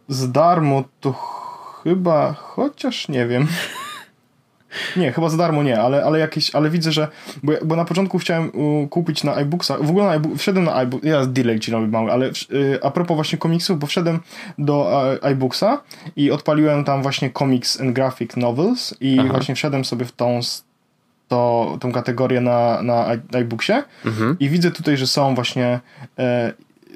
za darmo to chyba, chociaż nie wiem. Nie, chyba za darmo nie, ale jakieś, ale widzę, że bo na początku chciałem kupić na iBooksach, w ogóle wszedłem na iBooks, ja delay ci robię mały, ale a propos właśnie komiksów, bo wszedłem do iBooksa i odpaliłem tam właśnie Comics and Graphic Novels i właśnie wszedłem sobie w tą kategorię na iBooksie i widzę tutaj, że są właśnie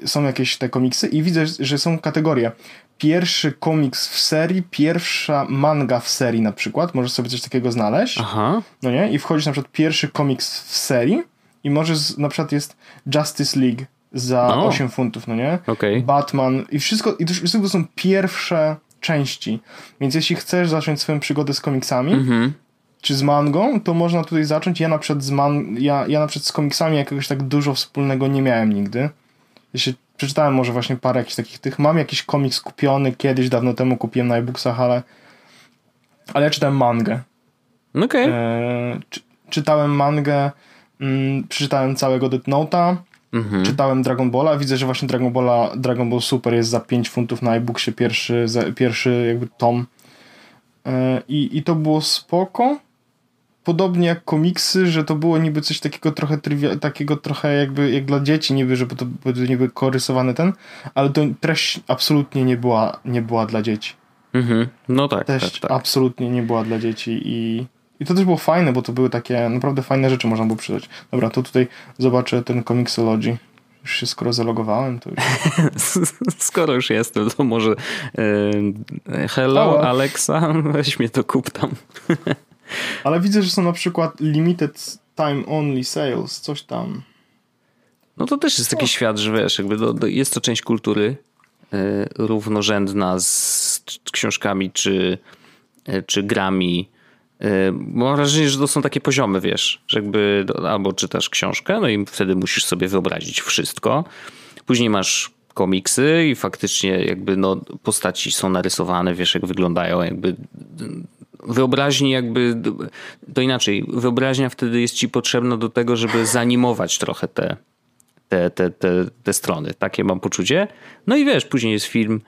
są jakieś te komiksy i widzę, że są kategorie. Pierwszy komiks w serii, pierwsza manga w serii na przykład. Możesz sobie coś takiego znaleźć. No nie? I wchodzisz na przykład pierwszy komiks w serii i możesz, na przykład jest Justice League za 8 funtów, no nie? Batman i wszystko. I to są pierwsze części. Więc jeśli chcesz zacząć swoją przygodę z komiksami, czy z mangą, to można tutaj zacząć. Ja na przykład z komiksami jakiegoś tak dużo wspólnego nie miałem nigdy. Przeczytałem może właśnie parę jakichś takich tych. Mam jakiś komiks kupiony kiedyś, dawno temu kupiłem na iBooksach, ale ja czytałem mangę. Czytałem mangę, przeczytałem całego Death Note'a, czytałem Dragon Balla. Widzę, że właśnie Dragon Ball Super jest za 5 funtów na iBooksie pierwszy jakby tom. I to było spoko. Podobnie jak komiksy, że to było niby coś takiego trochę takiego trochę jakby jak dla dzieci, niby, żeby to był niby korysowany ten, ale to treść absolutnie nie była dla dzieci. No tak. Treść absolutnie nie była dla dzieci i to też było fajne, bo to były takie naprawdę fajne rzeczy można było przeczytać. Dobra, to tutaj zobaczę ten Comixology. Już się skoro zalogowałem, to już... Skoro już jestem, to może hello, Alexa, weź mnie to kup tam. Ale widzę, że są na przykład limited time only sales, coś tam. No to też jest taki świat, że wiesz, jakby jest to część kultury równorzędna z książkami czy grami. Mam wrażenie, że to są takie poziomy, wiesz, że jakby albo czytasz książkę, no i wtedy musisz sobie wyobrazić wszystko. Później masz komiksy i faktycznie jakby no postaci są narysowane, wiesz, jak wyglądają, jakby wyobraźni jakby, to inaczej, wyobraźnia wtedy jest ci potrzebna do tego, żeby zanimować trochę te strony. Takie mam poczucie. No i wiesz, później jest film,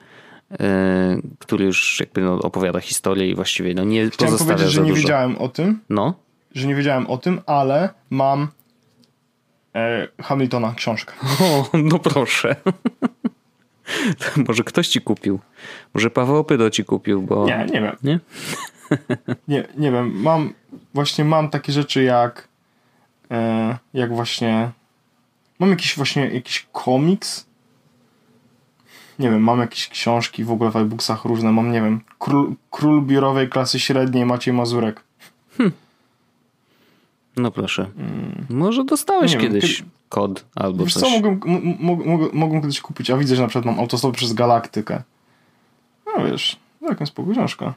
który już jakby no opowiada historię i właściwie no nie pozostawia za dużo. Chciałem powiedzieć, że nie wiedziałem o tym. No? Że nie wiedziałem o tym, ale mam Hamiltona książkę. O, no proszę. Może ktoś ci kupił. Może Paweł Opydo ci kupił, bo... Nie wiem. Nie? nie wiem. Mam takie rzeczy jak właśnie... Mam jakiś komiks. Nie wiem, mam jakieś książki w ogóle w iBooksach różne. Mam, nie wiem, Król biurowej klasy średniej Maciej Mazurek. No proszę. Może dostałeś kiedyś kod albo coś. Co, mogłem kiedyś kupić, a widzę, że na przykład mam Autostop przez Galaktykę. No wiesz, jaka spoko książka.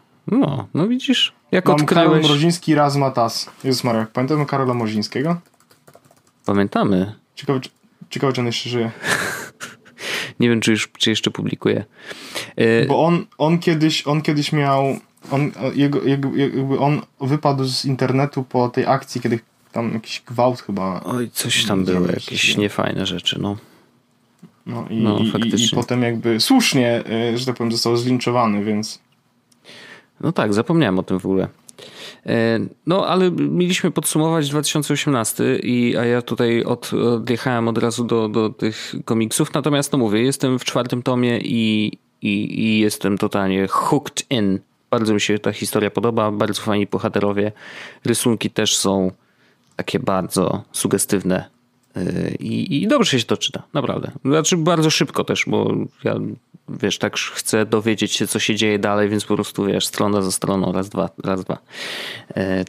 No widzisz, jak mam odkryłeś... Karol Mroziński raz ma tas. Jezus Maria, pamiętamy Karola Mrozińskiego? Pamiętamy. Ciekawe, czy on jeszcze żyje. Nie wiem, czy jeszcze publikuje. Bo on kiedyś miał... On wypadł z internetu po tej akcji, kiedy tam jakiś gwałt chyba... Oj, coś tam było, jakieś niefajne rzeczy, no. I potem jakby słusznie, że tak powiem, został zlinczowany, więc... No tak, zapomniałem o tym w ogóle. No, ale mieliśmy podsumować 2018, a ja tutaj odjechałem od razu do tych komiksów, natomiast no mówię, jestem w 4. tomie i jestem totalnie hooked in. Bardzo mi się ta historia podoba, bardzo fajni bohaterowie. Rysunki też są takie bardzo sugestywne i dobrze się to czyta, naprawdę. Znaczy bardzo szybko też, bo ja, wiesz, tak chcę dowiedzieć się, co się dzieje dalej, więc po prostu, wiesz, strona za stroną, raz, dwa.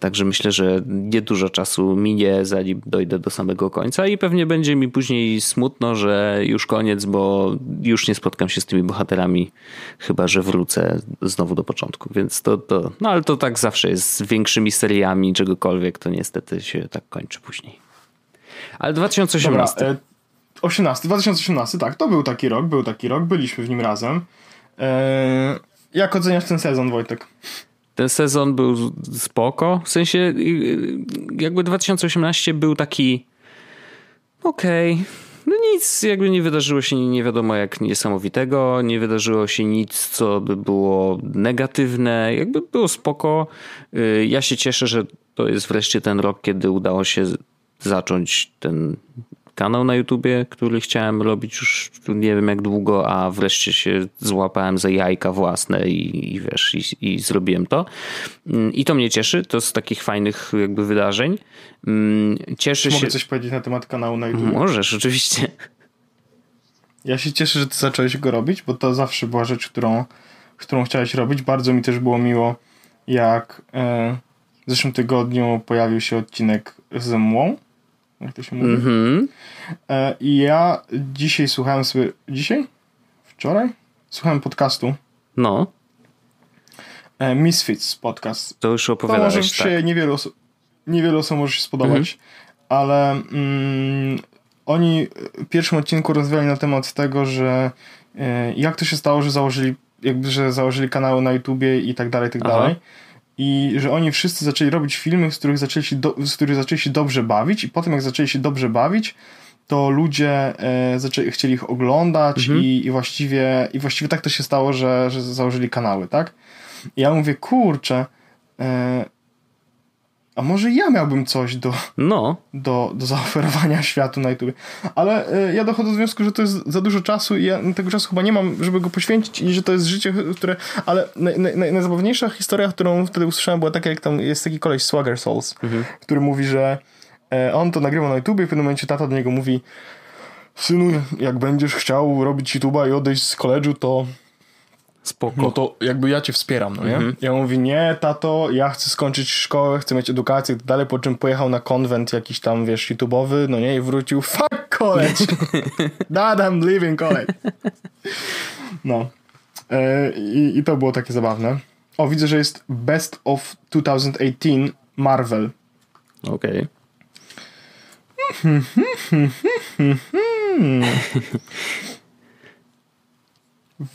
Także myślę, że niedużo czasu minie, zanim dojdę do samego końca i pewnie będzie mi później smutno, że już koniec, bo już nie spotkam się z tymi bohaterami, chyba że wrócę znowu do początku, więc no ale to tak zawsze jest z większymi seriami czegokolwiek, to niestety się tak kończy później. Ale 2018. Dobra, 2018, tak, to był taki rok, byliśmy w nim razem. Jak oceniasz ten sezon, Wojtek? Ten sezon był spoko, w sensie jakby 2018 był taki okej. No nic, jakby nie wydarzyło się nie wiadomo jak niesamowitego, nie wydarzyło się nic, co by było negatywne, jakby było spoko. Ja się cieszę, że to jest wreszcie ten rok, kiedy udało się zacząć ten kanał na YouTubie, który chciałem robić już nie wiem jak długo, a wreszcie się złapałem za jajka własne i wiesz, i zrobiłem to. I to mnie cieszy, to z takich fajnych jakby wydarzeń. Cieszę się... Mogę coś powiedzieć na temat kanału na YouTubie? Możesz, oczywiście. Ja się cieszę, że ty zacząłeś go robić, bo to zawsze była rzecz, którą chciałeś robić. Bardzo mi też było miło, jak w zeszłym tygodniu pojawił się odcinek ze mną, jak to się mówi. I ja dzisiaj słuchałem sobie... Dzisiaj? Wczoraj? Słuchałem podcastu. No. Misfits podcast. To już opowiadałeś, to może się tak. Niewielu osób może się spodobać, ale oni w pierwszym odcinku rozmawiali na temat tego, że jak to się stało, że założyli kanały na YouTubie i tak dalej, i tak dalej. I że oni wszyscy zaczęli robić filmy, z których zaczęli się dobrze bawić i potem jak zaczęli się dobrze bawić, to ludzie chcieli ich oglądać i właściwie tak to się stało, że założyli kanały, tak? I ja mówię, kurczę, a może ja miałbym coś do zaoferowania światu na YouTube. Ale ja dochodzę do wniosku, że to jest za dużo czasu i ja tego czasu chyba nie mam, żeby go poświęcić i że to jest życie, które... Ale najzabawniejsza historia, którą wtedy usłyszałem, była taka, jak tam jest taki koleś Swagger Souls, który mówi, że on to nagrywa na YouTube i w pewnym momencie tata do niego mówi: synu, jak będziesz chciał robić YouTube'a i odejść z koledżu, to spoko. No to jakby ja cię wspieram, no nie? Mhm. Ja mówię, nie tato, ja chcę skończyć szkołę, chcę mieć edukację i tak dalej, po czym pojechał na konwent jakiś tam, wiesz, YouTube'owy, no nie, i wrócił, fuck college, dad, I'm leaving college. No. I to było takie zabawne. O, widzę, że jest Best of 2018 Marvel. Okej.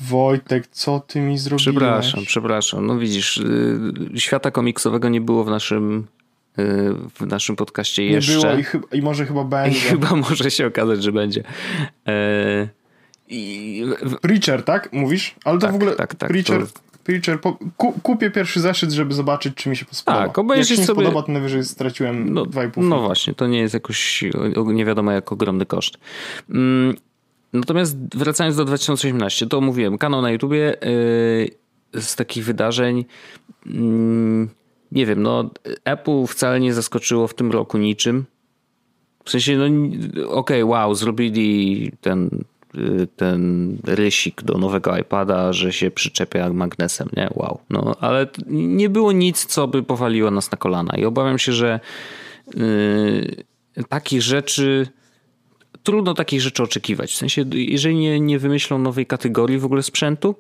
Wojtek, co ty mi zrobiłeś? Przepraszam. No widzisz, świata komiksowego nie było w naszym podcaście jeszcze. Nie było i może chyba będzie. I chyba może się okazać, że będzie. Preacher, tak? Mówisz? Ale tak, to w ogóle tak, Preacher... To... Preacher, kupię pierwszy zeszyt, żeby zobaczyć, czy mi się spodoba. Tak, obejrzysz sobie... Jak się nie spodoba, to najwyżej straciłem 2,5. No właśnie, to nie jest jakoś, nie wiadomo jak ogromny koszt. Natomiast wracając do 2018, to mówiłem, kanał na YouTubie z takich wydarzeń, nie wiem, no Apple wcale nie zaskoczyło w tym roku niczym. W sensie, no okej, wow, zrobili ten rysik do nowego iPada, że się przyczepia magnesem, nie? Wow. No, ale nie było nic, co by powaliło nas na kolana i obawiam się, że trudno takich rzeczy oczekiwać. W sensie, jeżeli nie wymyślą nowej kategorii w ogóle sprzętu,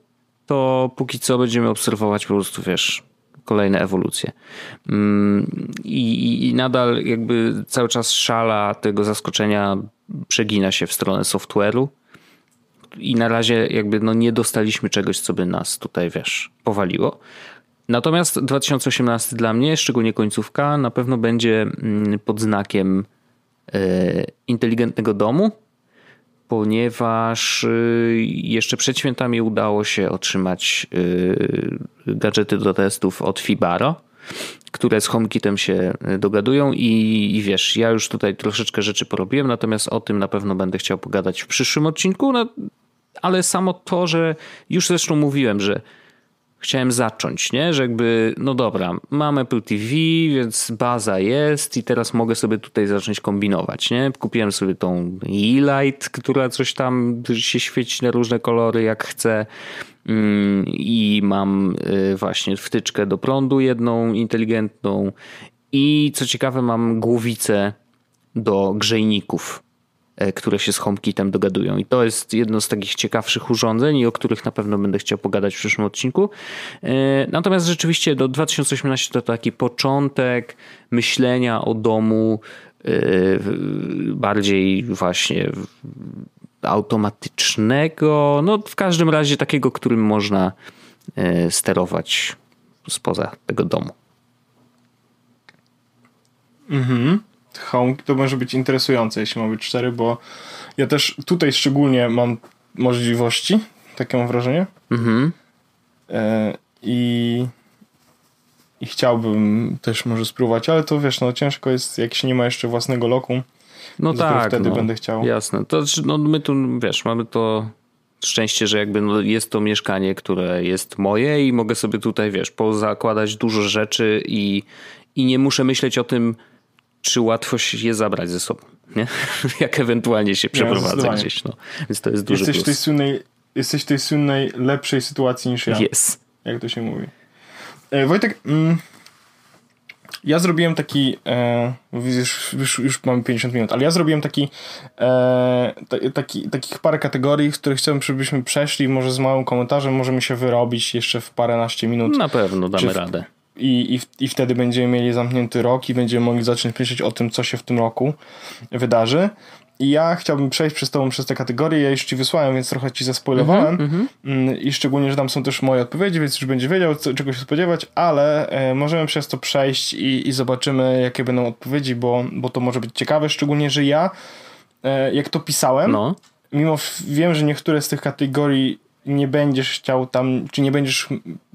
to póki co będziemy obserwować po prostu, wiesz, kolejne ewolucje. I nadal jakby cały czas szala tego zaskoczenia przegina się w stronę software'u. I na razie jakby no nie dostaliśmy czegoś, co by nas tutaj, wiesz, powaliło. Natomiast 2018 dla mnie, szczególnie końcówka, na pewno będzie pod znakiem inteligentnego domu, ponieważ jeszcze przed świętami udało się otrzymać gadżety do testów od Fibaro, które z HomeKitem się dogadują i wiesz, ja już tutaj troszeczkę rzeczy porobiłem, natomiast o tym na pewno będę chciał pogadać w przyszłym odcinku, no, ale samo to, że już zresztą mówiłem, że chciałem zacząć, nie? Że jakby, no dobra, mam Apple TV, więc baza jest i teraz mogę sobie tutaj zacząć kombinować, nie? Kupiłem sobie tą E-Light, która coś tam się świeci na różne kolory jak chcę i mam właśnie wtyczkę do prądu jedną inteligentną i co ciekawe mam głowicę do grzejników, które się z HomeKitem dogadują. I to jest jedno z takich ciekawszych urządzeń, o których na pewno będę chciał pogadać w przyszłym odcinku. Natomiast rzeczywiście do 2018 to taki początek myślenia o domu bardziej właśnie automatycznego, no w każdym razie takiego, którym można sterować spoza tego domu. Mhm. To może być interesujące, jeśli mam być szczery, bo ja też tutaj szczególnie mam możliwości, takie mam wrażenie. Mhm. I chciałbym też może spróbować, ale to wiesz, no ciężko jest, jak się nie ma jeszcze własnego lokum. No tak, wtedy będę chciał. Jasne, to no, my tu wiesz, mamy to szczęście, że jakby no, jest to mieszkanie, które jest moje i mogę sobie tutaj, wiesz, pozakładać dużo rzeczy i nie muszę myśleć o tym, czy łatwo się je zabrać ze sobą, nie? Jak ewentualnie się przeprowadza gdzieś. No. Więc to jest duży plus. Jesteś w tej słynnej lepszej sytuacji niż ja. Yes. Jak to się mówi. Wojtek, ja zrobiłem taki... Już mamy 50 minut, ale ja zrobiłem takich parę kategorii, w których chciałbym, żebyśmy przeszli, może z małym komentarzem, możemy się wyrobić jeszcze w paręnaście minut. Na pewno damy radę. I wtedy będziemy mieli zamknięty rok i będziemy mogli zacząć myśleć o tym, co się w tym roku wydarzy. I ja chciałbym przejść przez tobą przez te kategorie. Ja już ci wysłałem, więc trochę ci zaspoilowałem. I szczególnie, że tam są też moje odpowiedzi, więc już będzie wiedział, czego się spodziewać, ale możemy przez to przejść i zobaczymy, jakie będą odpowiedzi, bo to może być ciekawe, szczególnie, że ja jak to pisałem, wiem, że niektóre z tych kategorii nie będziesz chciał tam, czy nie będziesz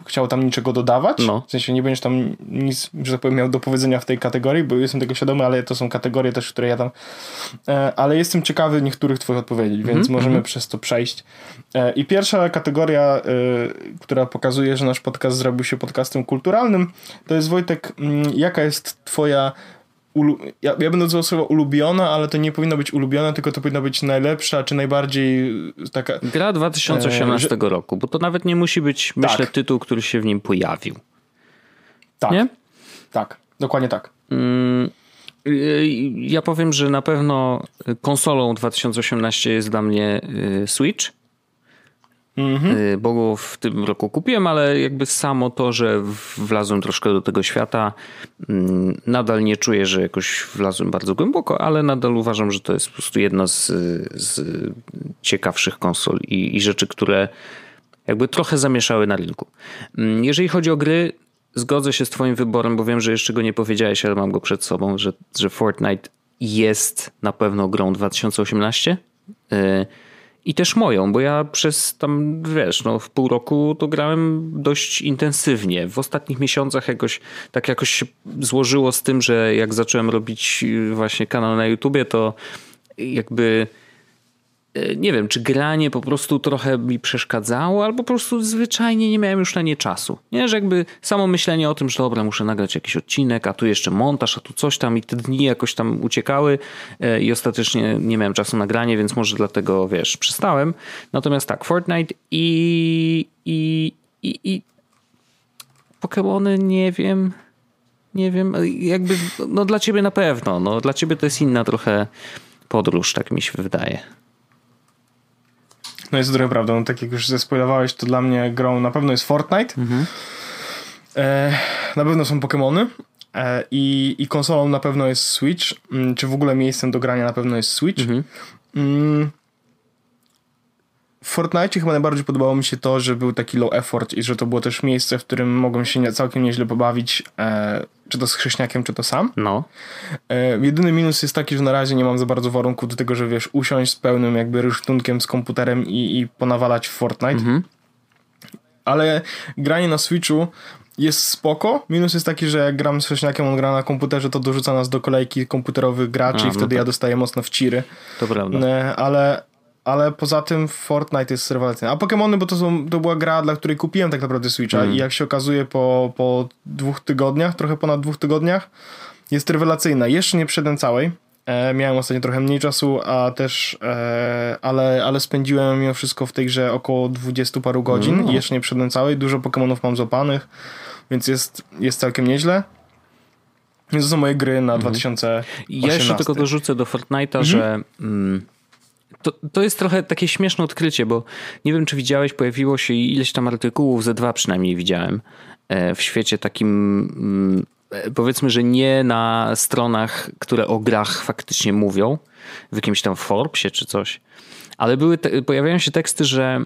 chciał tam niczego dodawać, w sensie nie będziesz tam nic, że tak powiem, miał do powiedzenia w tej kategorii, bo jestem tego świadomy, ale to są kategorie też, które ja tam, ale jestem ciekawy niektórych twoich odpowiedzi, więc możemy przez to przejść. I pierwsza kategoria, która pokazuje, że nasz podcast zrobił się podcastem kulturalnym, to jest Wojtek, jaka jest twoja Ja będę to słowo ulubiona, ale to nie powinno być ulubiona, tylko to powinno być najlepsza, czy najbardziej taka... Gra 2018 roku, bo to nawet nie musi być, tak, myślę, tytuł, który się w nim pojawił. Tak, nie? Tak, dokładnie tak. Ja powiem, że na pewno konsolą 2018 jest dla mnie Switch, bo go w tym roku kupiłem, ale jakby samo to, że wlazłem troszkę do tego świata, nadal nie czuję, że jakoś wlazłem bardzo głęboko, ale nadal uważam, że to jest po prostu jedna z ciekawszych konsol i rzeczy, które jakby trochę zamieszały na rynku. Jeżeli chodzi o gry, zgodzę się z twoim wyborem, bo wiem, że jeszcze go nie powiedziałeś, ale mam go przed sobą, że Fortnite jest na pewno grą 2018 i też moją, bo ja przez tam, wiesz, no w pół roku to grałem dość intensywnie. W ostatnich miesiącach jakoś się złożyło z tym, że jak zacząłem robić właśnie kanał na YouTubie, to jakby... nie wiem, czy granie po prostu trochę mi przeszkadzało, albo po prostu zwyczajnie nie miałem już na nie czasu. Nie, że jakby samo myślenie o tym, że dobra, muszę nagrać jakiś odcinek, a tu jeszcze montaż, a tu coś tam i te dni jakoś tam uciekały i ostatecznie nie miałem czasu na granie, więc może dlatego, wiesz, przestałem. Natomiast tak, Fortnite i Pokémony, nie wiem, jakby, no dla ciebie na pewno, no dla ciebie to jest inna trochę podróż, tak mi się wydaje. No jest trochę prawda, no tak jak już zespoilowałeś, to dla mnie grą na pewno jest Fortnite, na pewno są Pokémony i konsolą na pewno jest Switch, czy w ogóle miejscem do grania na pewno jest Switch. W Fortnite chyba najbardziej podobało mi się to, że był taki low effort i że to było też miejsce, w którym mogłem się całkiem nieźle pobawić, czy to z chrześniakiem, czy to sam. No. Jedyny minus jest taki, że na razie nie mam za bardzo warunków do tego, że wiesz, usiąść z pełnym jakby rysztunkiem z komputerem i ponawalać w Fortnite. Ale granie na Switchu jest spoko. Minus jest taki, że jak gram z chrześniakiem, on gra na komputerze, to dorzuca nas do kolejki komputerowych graczy i wtedy ja dostaję mocno w ciry. To prawda. Ale poza tym Fortnite jest rewelacyjny. A Pokémony, bo to była gra, dla której kupiłem tak naprawdę Switcha i jak się okazuje po 2 tygodniach, trochę ponad 2 tygodniach, jest rewelacyjna. Jeszcze nie przeszedłem całej. Miałem ostatnio trochę mniej czasu, a też ale spędziłem mimo wszystko w tej grze około 20 paru godzin. Jeszcze nie przeszedłem całej. Dużo Pokémonów mam złapanych, więc jest całkiem nieźle. Więc to są moje gry na 2018. Ja jeszcze tylko dorzucę do Fortnite'a, że... To jest trochę takie śmieszne odkrycie, bo nie wiem, czy widziałeś, pojawiło się ileś tam artykułów, ze 2 przynajmniej widziałem, w świecie takim, powiedzmy, że nie na stronach, które o grach faktycznie mówią, w jakimś tam Forbesie czy coś, ale pojawiają się teksty, że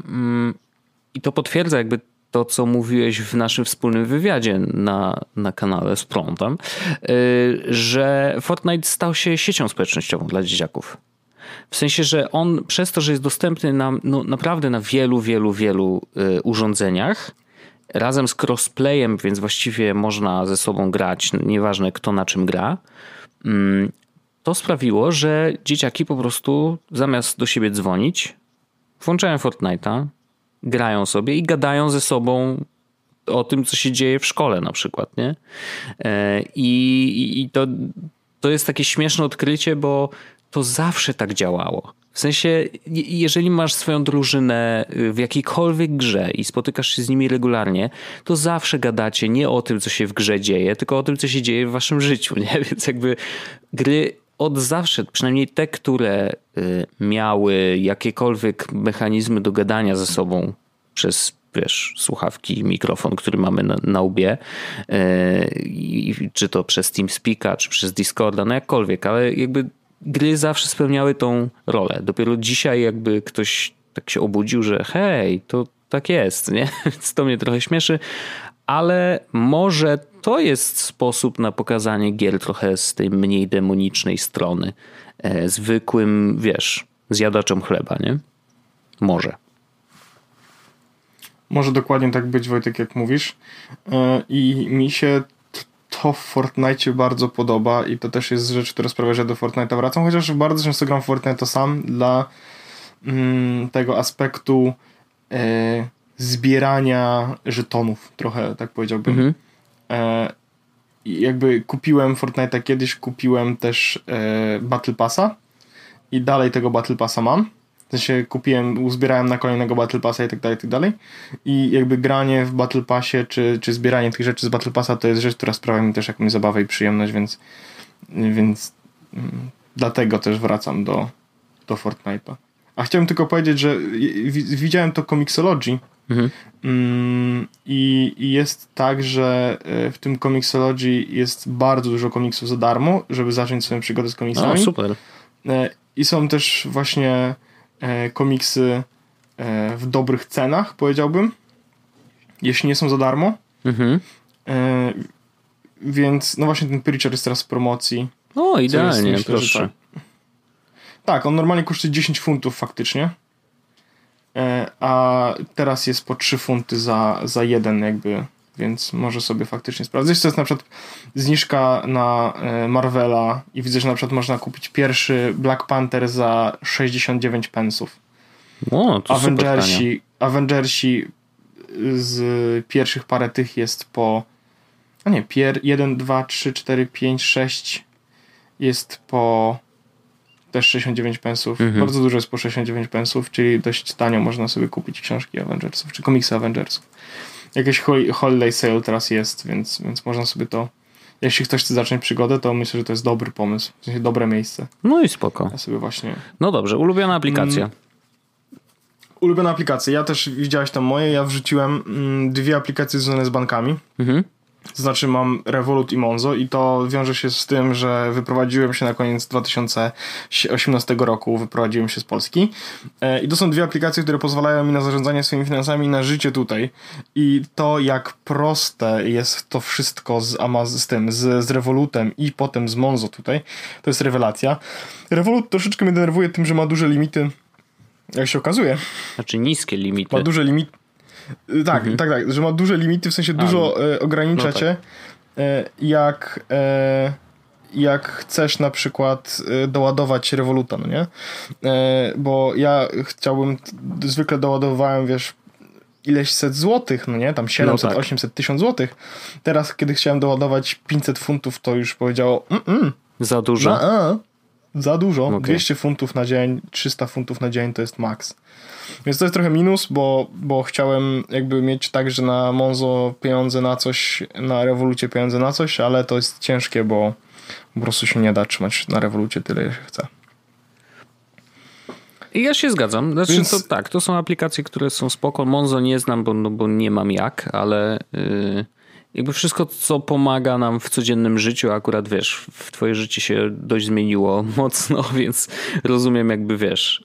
i to potwierdza jakby to, co mówiłeś w naszym wspólnym wywiadzie na kanale z Prądem, że Fortnite stał się siecią społecznościową dla dzieciaków. W sensie, że on przez to, że jest dostępny naprawdę na wielu urządzeniach, razem z crossplayem, więc właściwie można ze sobą grać, nieważne kto na czym gra, to sprawiło, że dzieciaki po prostu zamiast do siebie dzwonić, włączają Fortnite'a, grają sobie i gadają ze sobą o tym, co się dzieje w szkole na przykład, nie? I to jest takie śmieszne odkrycie, bo to zawsze tak działało. W sensie, jeżeli masz swoją drużynę w jakiejkolwiek grze i spotykasz się z nimi regularnie, to zawsze gadacie nie o tym, co się w grze dzieje, tylko o tym, co się dzieje w waszym życiu, nie? Więc jakby gry od zawsze, przynajmniej te, które miały jakiekolwiek mechanizmy do gadania ze sobą przez, wiesz, słuchawki, mikrofon, który mamy na łbie, czy to przez TeamSpeak'a, czy przez Discorda, no jakkolwiek, ale jakby gry zawsze spełniały tą rolę. Dopiero dzisiaj jakby ktoś tak się obudził, że hej, to tak jest, nie? Więc to mnie trochę śmieszy, ale może to jest sposób na pokazanie gier trochę z tej mniej demonicznej strony. Zwykłym, wiesz, zjadaczom chleba, nie? Może. Może dokładnie tak być, Wojtek, jak mówisz. I mi się to w Fortnite bardzo podoba i to też jest rzecz, która sprawia, że do Fortnite'a wracam, chociaż bardzo często gram w Fortnite'a sam dla tego aspektu zbierania żetonów, trochę tak powiedziałbym. jakby kupiłem Fortnite'a kiedyś, kupiłem też Battle Passa i dalej tego Battle Passa mam. W sensie kupiłem, uzbierałem na kolejnego Battle Passa i tak dalej, i tak dalej. I jakby granie w Battle Passie, czy zbieranie tych rzeczy z Battle Passa to jest rzecz, która sprawia mi też jakąś zabawę i przyjemność, więc dlatego też wracam do Fortnite'a. A chciałem tylko powiedzieć, że widziałem to Comixology. Mhm. I jest tak, że w tym Comixology jest bardzo dużo komiksów za darmo, żeby zacząć swoją przygodę z komiksami. O, super. I są też właśnie komiksy w dobrych cenach, powiedziałbym, jeśli nie są za darmo. Mhm. Więc no właśnie ten Preacher jest teraz w promocji. O, idealnie, myślę, proszę. Tak, on normalnie kosztuje 10 funtów faktycznie. A teraz jest po 3 funty za jeden jakby, więc może sobie faktycznie sprawdzić. To jest na przykład zniżka na Marvela i widzę, że na przykład można kupić pierwszy Black Panther za 69 pensów. O, to Avengersi z pierwszych parę tych jest po 1, 2, 3, 4, 5, 6 jest po też 69 pensów. Mhm. Bardzo dużo jest po 69 pensów, czyli dość tanio można sobie kupić książki Avengersów, czy komiksy Avengersów. Jakieś holiday sale teraz jest, więc można sobie to... Jeśli ktoś chce zacząć przygodę, to myślę, że to jest dobry pomysł. W sensie dobre miejsce. No i spoko. Ja sobie właśnie... No dobrze, ulubiona aplikacja. Ulubiona aplikacja. Ja też widziałeś tam moje. Ja wrzuciłem dwie aplikacje związane z bankami. Mhm. To znaczy mam Revolut i Monzo i to wiąże się z tym, że wyprowadziłem się na koniec 2018 roku, wyprowadziłem się z Polski i to są dwie aplikacje, które pozwalają mi na zarządzanie swoimi finansami i na życie tutaj i to jak proste jest to wszystko z Revolutem i potem z Monzo tutaj, to jest rewelacja. Revolut troszeczkę mnie denerwuje tym, że ma duże limity, jak się okazuje. Znaczy niskie limity. Ma duże limity. Tak, mhm. tak, że ma duże limity, w sensie dużo ogranicza cię, tak. Jak chcesz na przykład doładować Revoluta, no nie? Bo ja chciałbym, zwykle doładowałem, wiesz, ileś set złotych, no nie? Tam 700, no tak. 800, 1000 złotych. Teraz, kiedy chciałem doładować 500 funtów, to już powiedziało za dużo. Za dużo, okay. 200 funtów na dzień, 300 funtów na dzień to jest maks. Więc to jest trochę minus, bo chciałem jakby mieć tak, że na Monzo pieniądze na coś, na Revolucie pieniądze na coś, ale to jest ciężkie, bo po prostu się nie da trzymać na Revolucie tyle, jak się chce. I ja się zgadzam. Znaczy, więc... to są aplikacje, które są spoko. Monzo nie znam, bo nie mam jak, ale... Jakby wszystko, co pomaga nam w codziennym życiu, akurat wiesz, w twoje życie się dość zmieniło mocno, więc rozumiem jakby wiesz,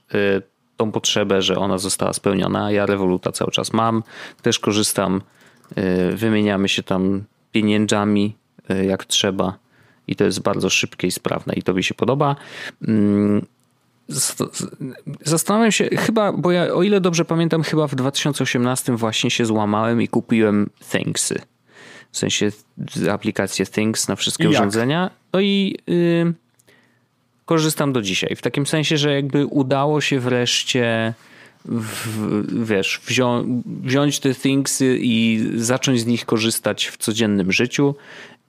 tą potrzebę, że ona została spełniona. Ja Revoluta cały czas mam, też korzystam, wymieniamy się tam pieniędzmi jak trzeba i to jest bardzo szybkie i sprawne i to mi się podoba. Zastanawiam się, chyba, bo ja o ile dobrze pamiętam, chyba w 2018 właśnie się złamałem i kupiłem Thingsy. W sensie aplikację Things na wszystkie urządzenia. No i korzystam do dzisiaj. W takim sensie, że jakby udało się wreszcie wziąć te Thingsy i zacząć z nich korzystać w codziennym życiu.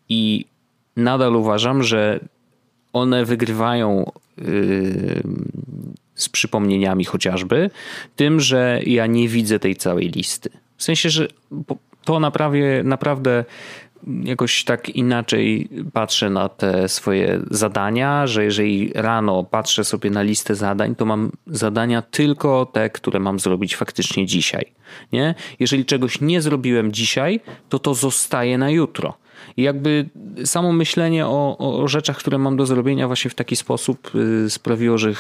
I nadal uważam, że one wygrywają z przypomnieniami chociażby tym, że ja nie widzę tej całej listy. W sensie, że... To naprawdę jakoś tak inaczej patrzę na te swoje zadania, że jeżeli rano patrzę sobie na listę zadań, to mam zadania tylko te, które mam zrobić faktycznie dzisiaj. Nie? Jeżeli czegoś nie zrobiłem dzisiaj, to zostaje na jutro. I jakby samo myślenie o rzeczach, które mam do zrobienia właśnie w taki sposób sprawiło, że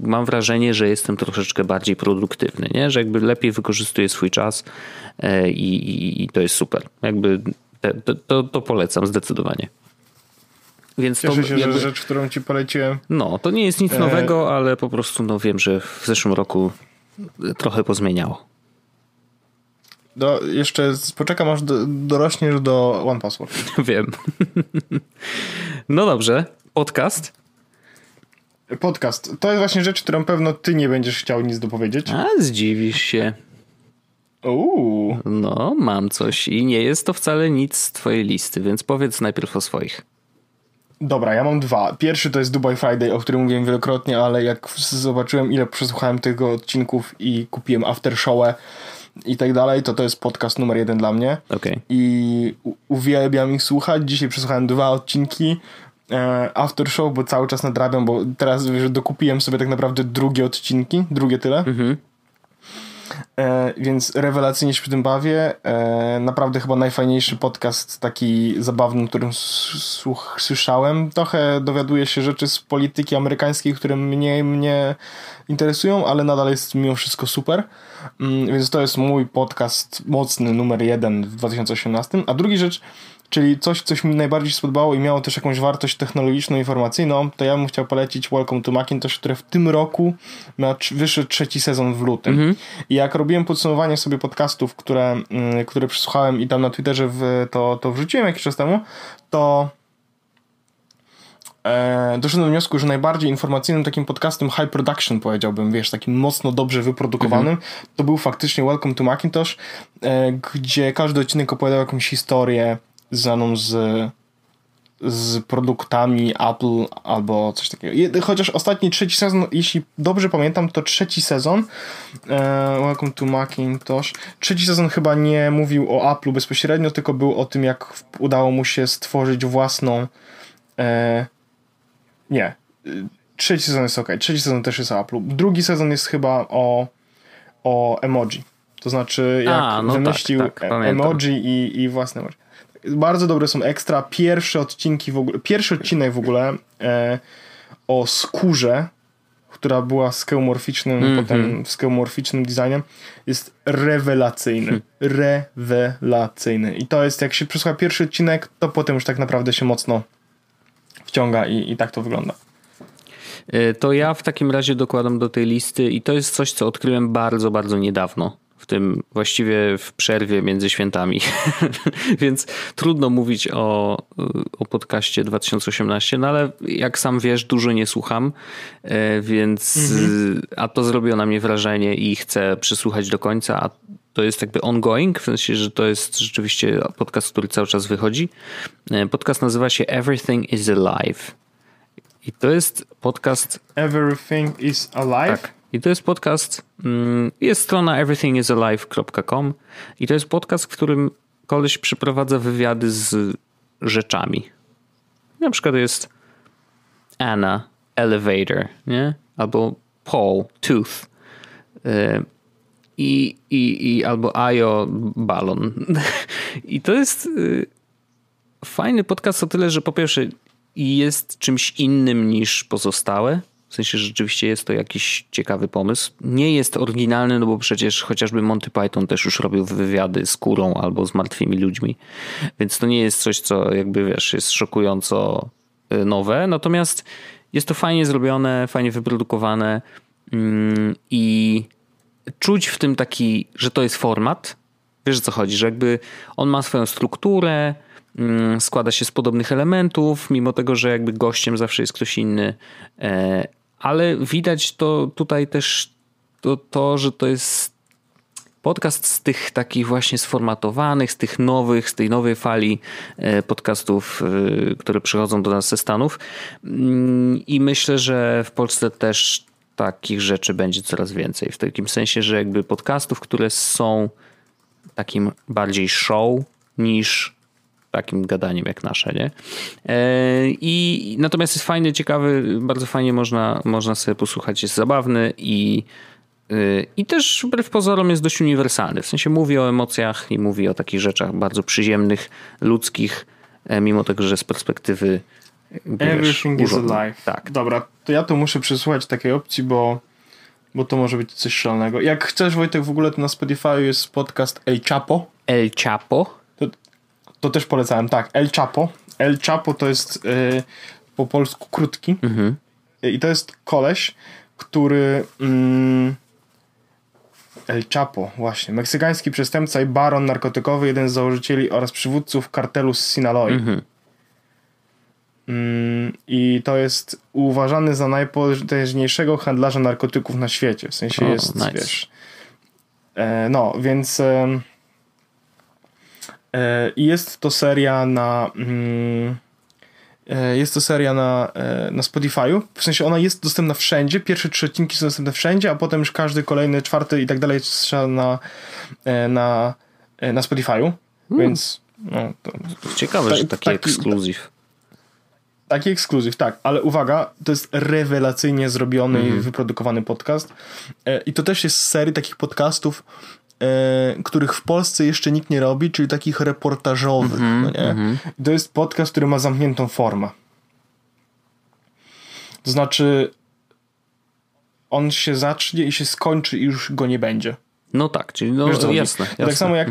mam wrażenie, że jestem troszeczkę bardziej produktywny, nie? Że jakby lepiej wykorzystuję swój czas i to jest super. Jakby to polecam zdecydowanie. Więc cieszę się, że rzecz, którą ci poleciłem. No, to nie jest nic nowego, ale po prostu no, wiem, że w zeszłym roku trochę pozmieniało. Jeszcze poczekam, aż dorośniesz do OnePlus. Wiem. No dobrze. Podcast. To jest właśnie rzecz, którą pewno ty nie będziesz chciał nic dopowiedzieć. A zdziwisz się. No, mam coś i nie jest to wcale nic z twojej listy, więc powiedz najpierw o swoich. Dobra, ja mam dwa. Pierwszy to jest Dubai Friday, o którym mówiłem wielokrotnie, ale jak zobaczyłem, ile przesłuchałem tych odcinków i kupiłem aftershow'e i tak dalej, to jest podcast numer 1 dla mnie. Okay. I uwielbiam ich słuchać. Dzisiaj przesłuchałem 2 odcinki aftershow, bo cały czas nadrabiam, bo teraz wiesz, dokupiłem sobie tak naprawdę drugie odcinki, drugie tyle. Mm-hmm. Więc rewelacyjnie się przy tym bawię. Naprawdę chyba najfajniejszy podcast taki zabawny, którym słyszałem. Trochę dowiaduję się rzeczy z polityki amerykańskiej, które mniej mnie interesują, ale nadal jest mimo wszystko super. Więc to jest mój podcast mocny numer 1 w 2018. A druga rzecz, czyli coś, co mi najbardziej spodobało i miało też jakąś wartość technologiczną, informacyjną, to ja bym chciał polecić Welcome to Macintosh, które w tym roku wyszedł 3. sezon w lutym. Mm-hmm. I jak robiłem podsumowanie sobie podcastów, które przesłuchałem i tam na Twitterze to wrzuciłem jakiś czas temu, to doszedłem do wniosku, że najbardziej informacyjnym takim podcastem high production, powiedziałbym, wiesz, takim mocno dobrze wyprodukowanym, to był faktycznie Welcome to Macintosh, gdzie każdy odcinek opowiadał jakąś historię znaną z produktami Apple albo coś takiego. Chociaż ostatni 3. sezon, jeśli dobrze pamiętam, to 3. sezon Welcome to Macintosh, 3. sezon chyba nie mówił o Apple'u bezpośrednio, tylko był o tym, jak udało mu się stworzyć własną 3. sezon jest okej. 3. sezon też jest o Apple'u. 2. sezon jest chyba o emoji, to znaczy jak wymyślił tak, emoji i własne emoji. Bardzo dobre są ekstra. Pierwszy odcinek w ogóle o skórze, która była z keumorficznym, potem z keumorficznym designem, jest rewelacyjny. Rewelacyjny. I to jest, jak się przesłucha pierwszy odcinek, to potem już tak naprawdę się mocno wciąga i tak to wygląda. To ja w takim razie dokładam do tej listy i to jest coś, co odkryłem bardzo, bardzo niedawno. W tym właściwie w przerwie między świętami. Więc trudno mówić o podcaście 2018, no ale jak sam wiesz, dużo nie słucham, więc a to zrobiło na mnie wrażenie i chcę przysłuchać do końca, a to jest jakby ongoing, w sensie, że to jest rzeczywiście podcast, który cały czas wychodzi. Podcast nazywa się Everything is Alive. I to jest podcast... Everything is Alive? Tak. I to jest podcast, jest strona everythingisalive.com i to jest podcast, w którym koleś przeprowadza wywiady z rzeczami. Na przykład jest Anna, elevator, nie? Albo Paul, tooth. I albo Ajo, balon. I to jest fajny podcast o tyle, że po pierwsze jest czymś innym niż pozostałe. W sensie, że rzeczywiście jest to jakiś ciekawy pomysł. Nie jest oryginalny, no bo przecież chociażby Monty Python też już robił wywiady z kurą albo z martwymi ludźmi. Więc to nie jest coś, co jakby wiesz, jest szokująco nowe. Natomiast jest to fajnie zrobione, fajnie wyprodukowane i czuć w tym taki, że to jest format. Wiesz o co chodzi, że jakby on ma swoją strukturę, składa się z podobnych elementów, mimo tego, że jakby gościem zawsze jest ktoś inny. Ale widać to tutaj też to, że to jest podcast z tych takich właśnie sformatowanych, z tej nowej fali podcastów, które przychodzą do nas ze Stanów. I myślę, że w Polsce też takich rzeczy będzie coraz więcej. W takim sensie, że jakby podcastów, które są takim bardziej show niż takim gadaniem jak nasze, nie? I natomiast jest fajny, ciekawy, bardzo fajnie można sobie posłuchać, jest zabawny i też wbrew pozorom jest dość uniwersalny. W sensie mówi o emocjach i mówi o takich rzeczach bardzo przyziemnych, ludzkich, mimo tego, że z perspektywy Everything is Alive. Tak. Dobra, to ja to muszę przesłuchać takiej opcji, bo to może być coś szalonego. Jak chcesz, Wojtek, w ogóle to na Spotify jest podcast El Chapo. El Chapo? To też polecałem, tak. El Chapo. El Chapo to jest po polsku krótki. Mhm. I to jest koleś, który... El Chapo, właśnie. Meksykański przestępca i baron narkotykowy, jeden z założycieli oraz przywódców kartelu z Sinaloi. Mhm. I to jest uważany za najpotężniejszego handlarza narkotyków na świecie. W sensie jest, wiesz... No, więc jest to seria na... Jest to seria na Spotify'u, w sensie ona jest dostępna wszędzie, pierwsze 3 odcinki są dostępne wszędzie, a potem już każdy kolejny, czwarty i tak dalej strzela na Spotify'u, więc... No, to ciekawe, że taki ekskluzyw. Taki ekskluzyw, tak, ale uwaga, to jest rewelacyjnie zrobiony i wyprodukowany podcast i to też jest z serii takich podcastów, których w Polsce jeszcze nikt nie robi, czyli takich reportażowych. No nie? To jest podcast, który ma zamkniętą formę. To znaczy on się zacznie i się skończy i już go nie będzie. No tak, czyli no, jasne. Tak samo jak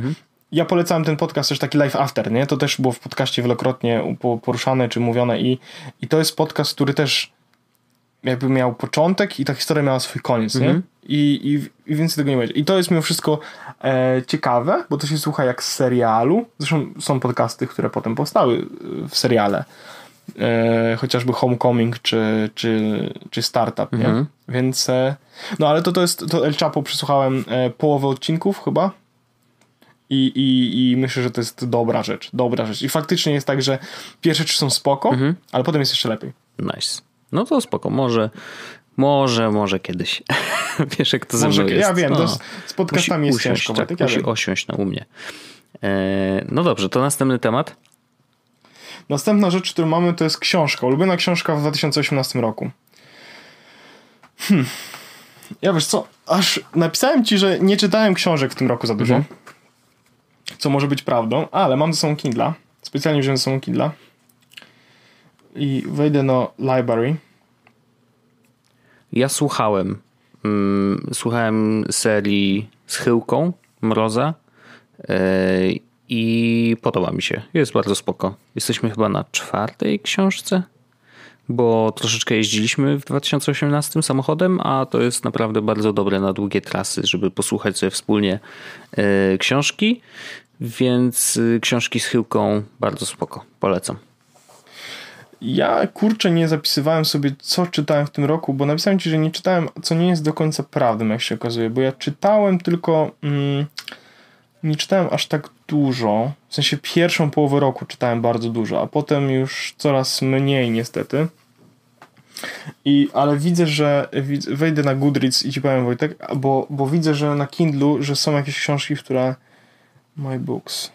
ja polecałem ten podcast też taki Live After, nie? To też było w podcaście wielokrotnie poruszane czy mówione i to jest podcast, który też jakby miał początek i ta historia miała swój koniec, nie? I więcej tego nie będzie. I to jest mimo wszystko ciekawe, bo to się słucha jak z serialu. Zresztą są podcasty, które potem powstały w seriale. Chociażby Homecoming czy Startup, nie? Więc no ale to El Chapo przysłuchałem połowę odcinków chyba. I myślę, że to jest dobra rzecz. I faktycznie jest tak, że pierwsze 3 są spoko, ale potem jest jeszcze lepiej. Nice. No to spoko, może kiedyś. Wiesz, jak to ze mną jest. Ja wiem, no, z podcastami jest ciężko. Tak, musi osiąść u mnie. No dobrze, to następny temat. Następna rzecz, którą mamy, to jest książka. Ulubiona książka w 2018 roku. Ja wiesz co, aż napisałem ci, że nie czytałem książek w tym roku za dużo. Co może być prawdą, ale mam ze sobą Kindla. Specjalnie wziąłem ze sobą Kindla. I wejdę na library. Ja słuchałem. Słuchałem serii Schyłką Mroza i podoba mi się. Jest bardzo spoko. Jesteśmy chyba na 4. książce, bo troszeczkę jeździliśmy w 2018 samochodem, a to jest naprawdę bardzo dobre na długie trasy, żeby posłuchać sobie wspólnie książki. Więc książki Schyłką bardzo spoko. Polecam. Ja, kurczę, nie zapisywałem sobie, co czytałem w tym roku, bo napisałem ci, że nie czytałem, co nie jest do końca prawdą, jak się okazuje, bo ja czytałem tylko... nie czytałem aż tak dużo, w sensie pierwszą połowę roku czytałem bardzo dużo, a potem już coraz mniej niestety. Ale widzę, że... Wejdę na Goodreads i ci powiem, Wojtek, bo widzę, że na Kindlu, że są jakieś książki, które... My Books...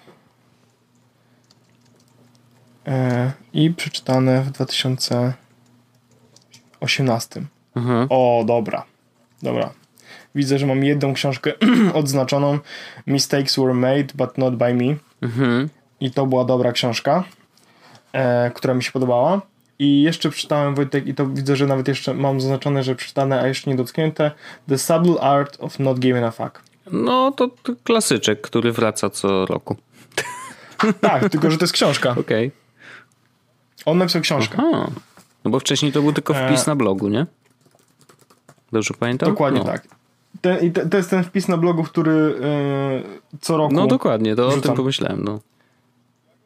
i przeczytane w 2018. O, dobra. Widzę, że mam jedną książkę odznaczoną. Mistakes were made, but not by me. I to była dobra książka, która mi się podobała. I jeszcze przeczytałem, Wojtek, i to widzę, że nawet jeszcze mam zaznaczone, że przeczytane, a jeszcze nie dotknięte. The Subtle Art of Not Giving a Fuck. No, to klasyczek, który wraca co roku. Tak, tylko że to jest książka. Okej. On napisał książkę. Aha. No bo wcześniej to był tylko wpis na blogu, nie? Dobrze pamiętam? Dokładnie no. Tak. To jest ten wpis na blogu, który co roku... No dokładnie, to wrzucam. O tym pomyślałem. No.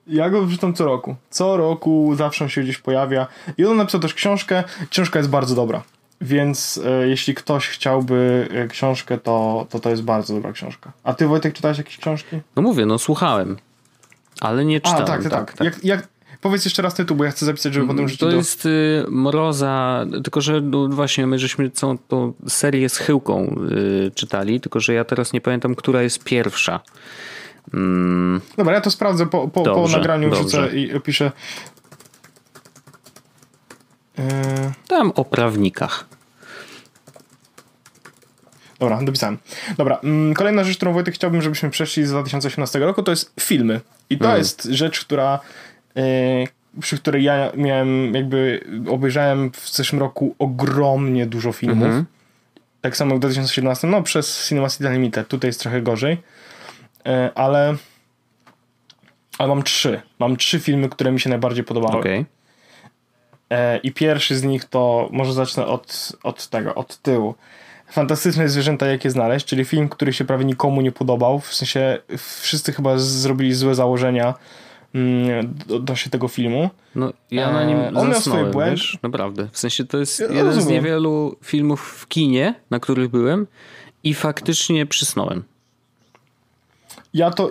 Ja go wrzucam co roku. Co roku zawsze on się gdzieś pojawia. I on napisał też książkę. Książka jest bardzo dobra. Więc jeśli ktoś chciałby książkę, to jest bardzo dobra książka. A ty, Wojtek, czytałeś jakieś książki? No mówię, no słuchałem. Ale nie czytałem. Tak. Powiedz jeszcze raz tytuł, bo ja chcę zapisać, żeby potem rzucić. To jest Mroza, tylko że no właśnie my żeśmy całą tą serię Schyłką czytali, tylko że ja teraz nie pamiętam, która jest pierwsza. Dobra, ja to sprawdzę po nagraniu, wrzucę i opiszę. Tam o prawnikach. Dobra, dopisałem. Dobra, kolejna rzecz, którą Wojtek chciałbym, żebyśmy przeszli z 2018 roku, to jest filmy. I to jest rzecz, która... przy której ja miałem jakby... Obejrzałem w zeszłym roku ogromnie dużo filmów. Tak samo w 2017, no przez Cinema City Limited. Tutaj jest trochę gorzej. Ale mam 3. Mam 3 filmy, które mi się najbardziej podobały. Okay. I pierwszy z nich to... Może zacznę od tyłu. Fantastyczne zwierzęta, jakie znaleźć, czyli film, który się prawie nikomu nie podobał. W sensie wszyscy chyba zrobili złe założenia do tego filmu. No ja na nim on miał swoje błędy. Wiesz, naprawdę. W sensie to jest jeden z niewielu filmów w kinie, na których byłem i faktycznie przysnąłem.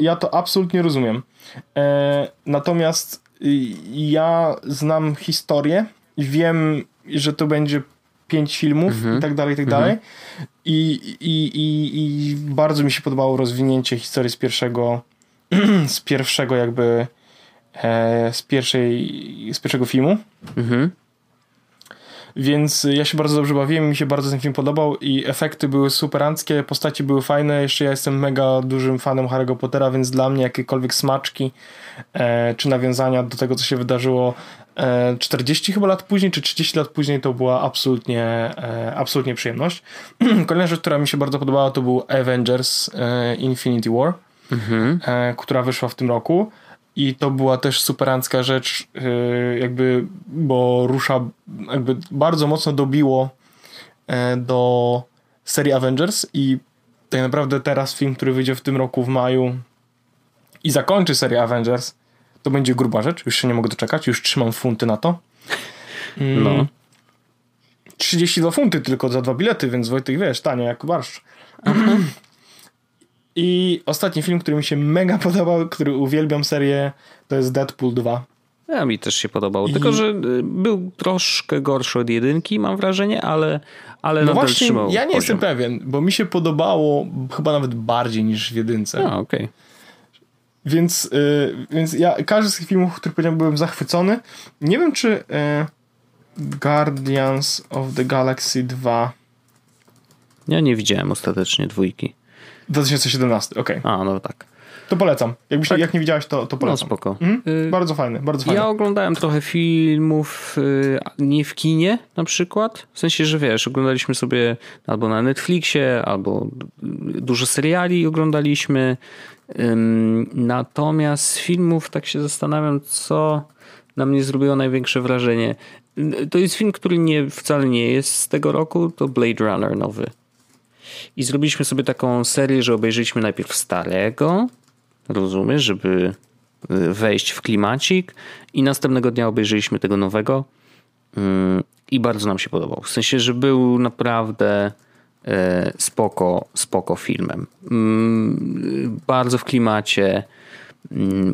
Ja to absolutnie rozumiem. Natomiast ja znam historię, wiem, że to będzie 5 filmów i tak dalej, i tak dalej. I bardzo mi się podobało rozwinięcie historii z pierwszego jakby z pierwszego filmu. Więc ja się bardzo dobrze bawiłem, mi się bardzo ten film podobał i efekty były superanckie, postaci były fajne, jeszcze ja jestem mega dużym fanem Harry'ego Pottera, więc dla mnie jakiekolwiek smaczki czy nawiązania do tego, co się wydarzyło 40 chyba lat później, czy 30 lat później, to była absolutnie przyjemność. Kolejna rzecz, która mi się bardzo podobała, to był Avengers Infinity War, która wyszła w tym roku. I to była też superancka rzecz, jakby, bo rusza, jakby bardzo mocno dobiło do serii Avengers i tak naprawdę teraz film, który wyjdzie w tym roku w maju i zakończy serię Avengers, to będzie gruba rzecz, już się nie mogę doczekać, już trzymam funty na to. No. 32 funty tylko za 2 bilety, więc Wojtek, wiesz, tanie jak barszcz. I ostatni film, który mi się mega podobał, który uwielbiam serię, to jest Deadpool 2. Ja, mi też się podobał, tylko że był troszkę gorszy od jedynki, mam wrażenie, ale no nadal trzymał poziom. Ja nie jestem pewien, bo mi się podobało chyba nawet bardziej niż w jedynce. A, okej. Więc ja każdy z tych filmów, który powiedziałem, byłem zachwycony. Nie wiem, czy Guardians of the Galaxy 2... Ja nie widziałem ostatecznie dwójki. 2017, okej. Okay. A, no tak. To polecam. Jakbyś tak. Jak nie widziałeś, to polecam. No spoko. Bardzo fajny, bardzo fajny. Ja oglądałem trochę filmów nie w kinie na przykład. W sensie, że wiesz, oglądaliśmy sobie albo na Netflixie, albo dużo seriali oglądaliśmy. Natomiast filmów, tak się zastanawiam, co na mnie zrobiło największe wrażenie. To jest film, który wcale nie jest z tego roku, to Blade Runner nowy. I zrobiliśmy sobie taką serię, że obejrzeliśmy najpierw starego, rozumiesz, żeby wejść w klimacik, i następnego dnia obejrzeliśmy tego nowego i bardzo nam się podobał. W sensie, że był naprawdę spoko filmem. Bardzo w klimacie,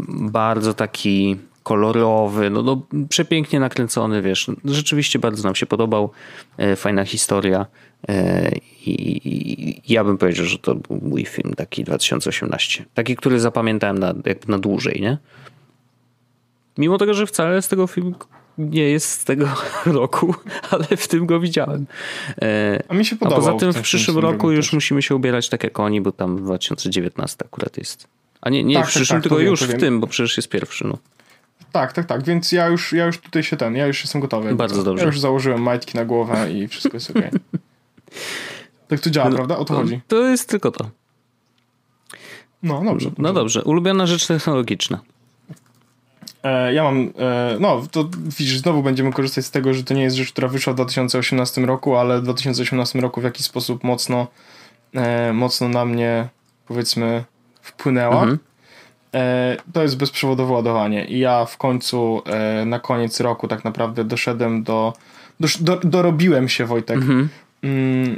bardzo taki kolorowy, no przepięknie nakręcony, wiesz, rzeczywiście bardzo nam się podobał, fajna historia i ja bym powiedział, że to był mój film taki 2018, taki, który zapamiętałem jakby na dłużej, nie? Mimo tego, że wcale z tego filmu nie jest z tego roku, ale w tym go widziałem. A mi się podobał. A poza tym w przyszłym roku już też musimy się ubierać tak jak oni, bo tam 2019 akurat jest. A nie tak, w przyszłym, tak, tylko już w tym, bo przecież jest pierwszy, no. Tak, więc ja już tutaj się ja już jestem gotowy. Bardzo dobrze. Ja już założyłem majtki na głowę i wszystko jest okej. Tak to działa, prawda? O to chodzi. To jest tylko to. No, dobrze. No dobrze, ulubiona rzecz technologiczna. Ja mam, to widzisz, znowu będziemy korzystać z tego, że to nie jest rzecz, która wyszła w 2018 roku, ale w 2018 roku w jakiś sposób mocno na mnie, powiedzmy, wpłynęła. To jest bezprzewodowe ładowanie i ja w końcu na koniec roku tak naprawdę doszedłem dorobiłem się, Wojtek,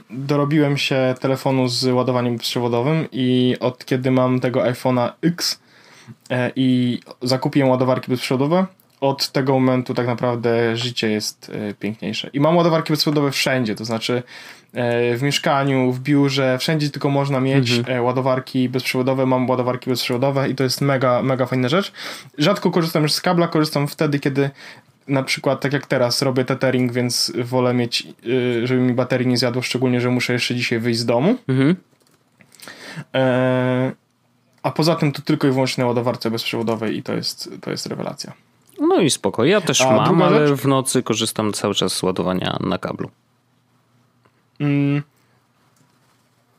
dorobiłem się telefonu z ładowaniem bezprzewodowym i od kiedy mam tego iPhone'a X i zakupiłem ładowarki bezprzewodowe, od tego momentu tak naprawdę życie jest piękniejsze. I mam ładowarki bezprzewodowe wszędzie, to znaczy w mieszkaniu, w biurze, wszędzie tylko można mieć ładowarki bezprzewodowe, mam ładowarki bezprzewodowe i to jest mega, mega fajna rzecz. Rzadko korzystam już z kabla, korzystam wtedy, kiedy na przykład, tak jak teraz, robię tethering, więc wolę mieć, żeby mi baterii nie zjadło, szczególnie, że muszę jeszcze dzisiaj wyjść z domu. A poza tym to tylko i wyłącznie na ładowarce bezprzewodowej i to jest rewelacja. No i spoko. Ja też mam, ale w nocy korzystam cały czas z ładowania na kablu.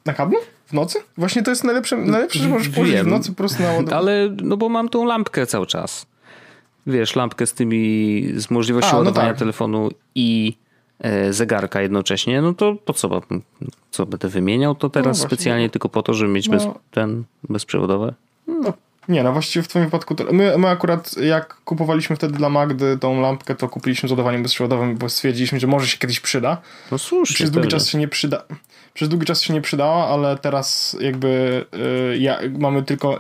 Na kablu? W nocy? Właśnie to jest najlepsze, że możesz położyć w nocy po prostu na ładowanie. Ale no bo mam tą lampkę cały czas. Wiesz, lampkę z możliwością ładowania telefonu i zegarka jednocześnie. No to po co będę wymieniał to teraz specjalnie tylko po to, żeby mieć bezprzewodowe? No. Nie, no właściwie w twoim wypadku... My akurat jak kupowaliśmy wtedy dla Magdy tą lampkę, to kupiliśmy z ładowaniem bezprzewodowym, bo stwierdziliśmy, że może się kiedyś przyda. No słusznie. Przez długi czas się nie przyda. Przez długi czas się nie przydała, ale teraz jakby mamy tylko...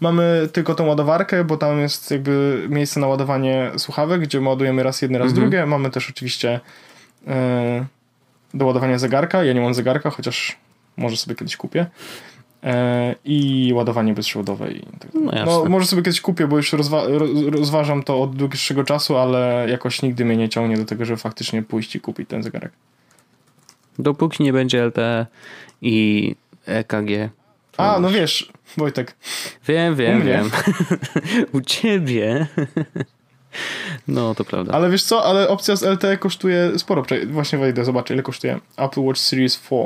mamy tylko tą ładowarkę, bo tam jest jakby miejsce na ładowanie słuchawek, gdzie ładujemy raz jedne, raz drugie. Mamy też oczywiście do ładowania zegarka. Ja nie mam zegarka, chociaż może sobie kiedyś kupię. I ładowanie bezprzewodowe i tak. No może sobie kiedyś kupię, bo już rozważam to od dłuższego czasu, ale jakoś nigdy mnie nie ciągnie do tego, żeby faktycznie pójść i kupić ten zegarek. Dopóki nie będzie LTE i EKG. A, no wiesz, Wojtek. Wiem. U ciebie. No, to prawda. Ale wiesz co, ale opcja z LTE kosztuje sporo. Właśnie wejdę, zobaczę, ile kosztuje Apple Watch Series 4.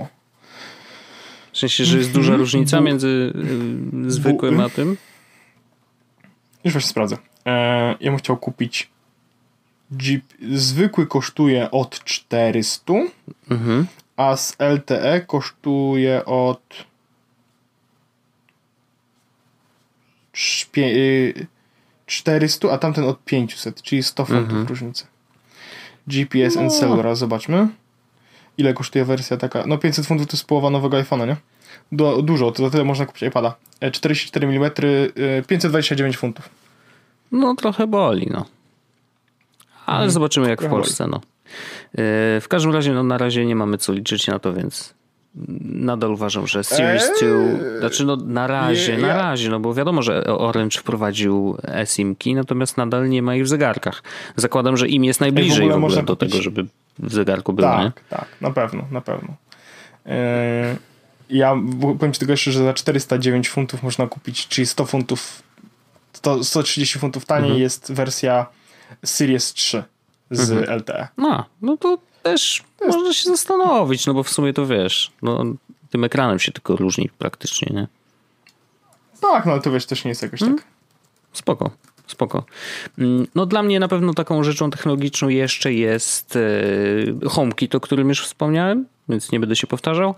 W sensie, że jest duża różnica między zwykłym a tym? Już właśnie sprawdzę. Ja bym chciał kupić zwykły kosztuje od 400, a z LTE kosztuje od 400, a tamten od 500, czyli 100 funtów różnicy. GPS and cellular, zobaczmy. Ile kosztuje wersja taka? No 500 funtów to jest połowa nowego iPhone'a, nie? Dużo, to za tyle można kupić iPada. 44 mm, 529 funtów. No trochę boli, no. Ale zobaczymy jak w Polsce, boli. W każdym razie, no na razie nie mamy co liczyć na to, więc nadal uważam, że Series 2... Znaczy, no na razie, no bo wiadomo, że Orange wprowadził eSIM-ki, natomiast nadal nie ma ich w zegarkach. Zakładam, że im jest najbliżej w ogóle do tego, żeby... w zegarku było, tak, nie? Tak, na pewno. Ja powiem ci tylko jeszcze, że za 409 funtów można kupić, czyli 100 funtów, 130 funtów taniej jest wersja Series 3 z LTE. No to też jest... można się zastanowić, no bo w sumie to wiesz, no, tym ekranem się tylko różni praktycznie, nie? Tak, no ale to wiesz, też nie jest jakoś tak. Spoko. No dla mnie na pewno taką rzeczą technologiczną jeszcze jest HomeKit, o którym już wspomniałem, więc nie będę się powtarzał.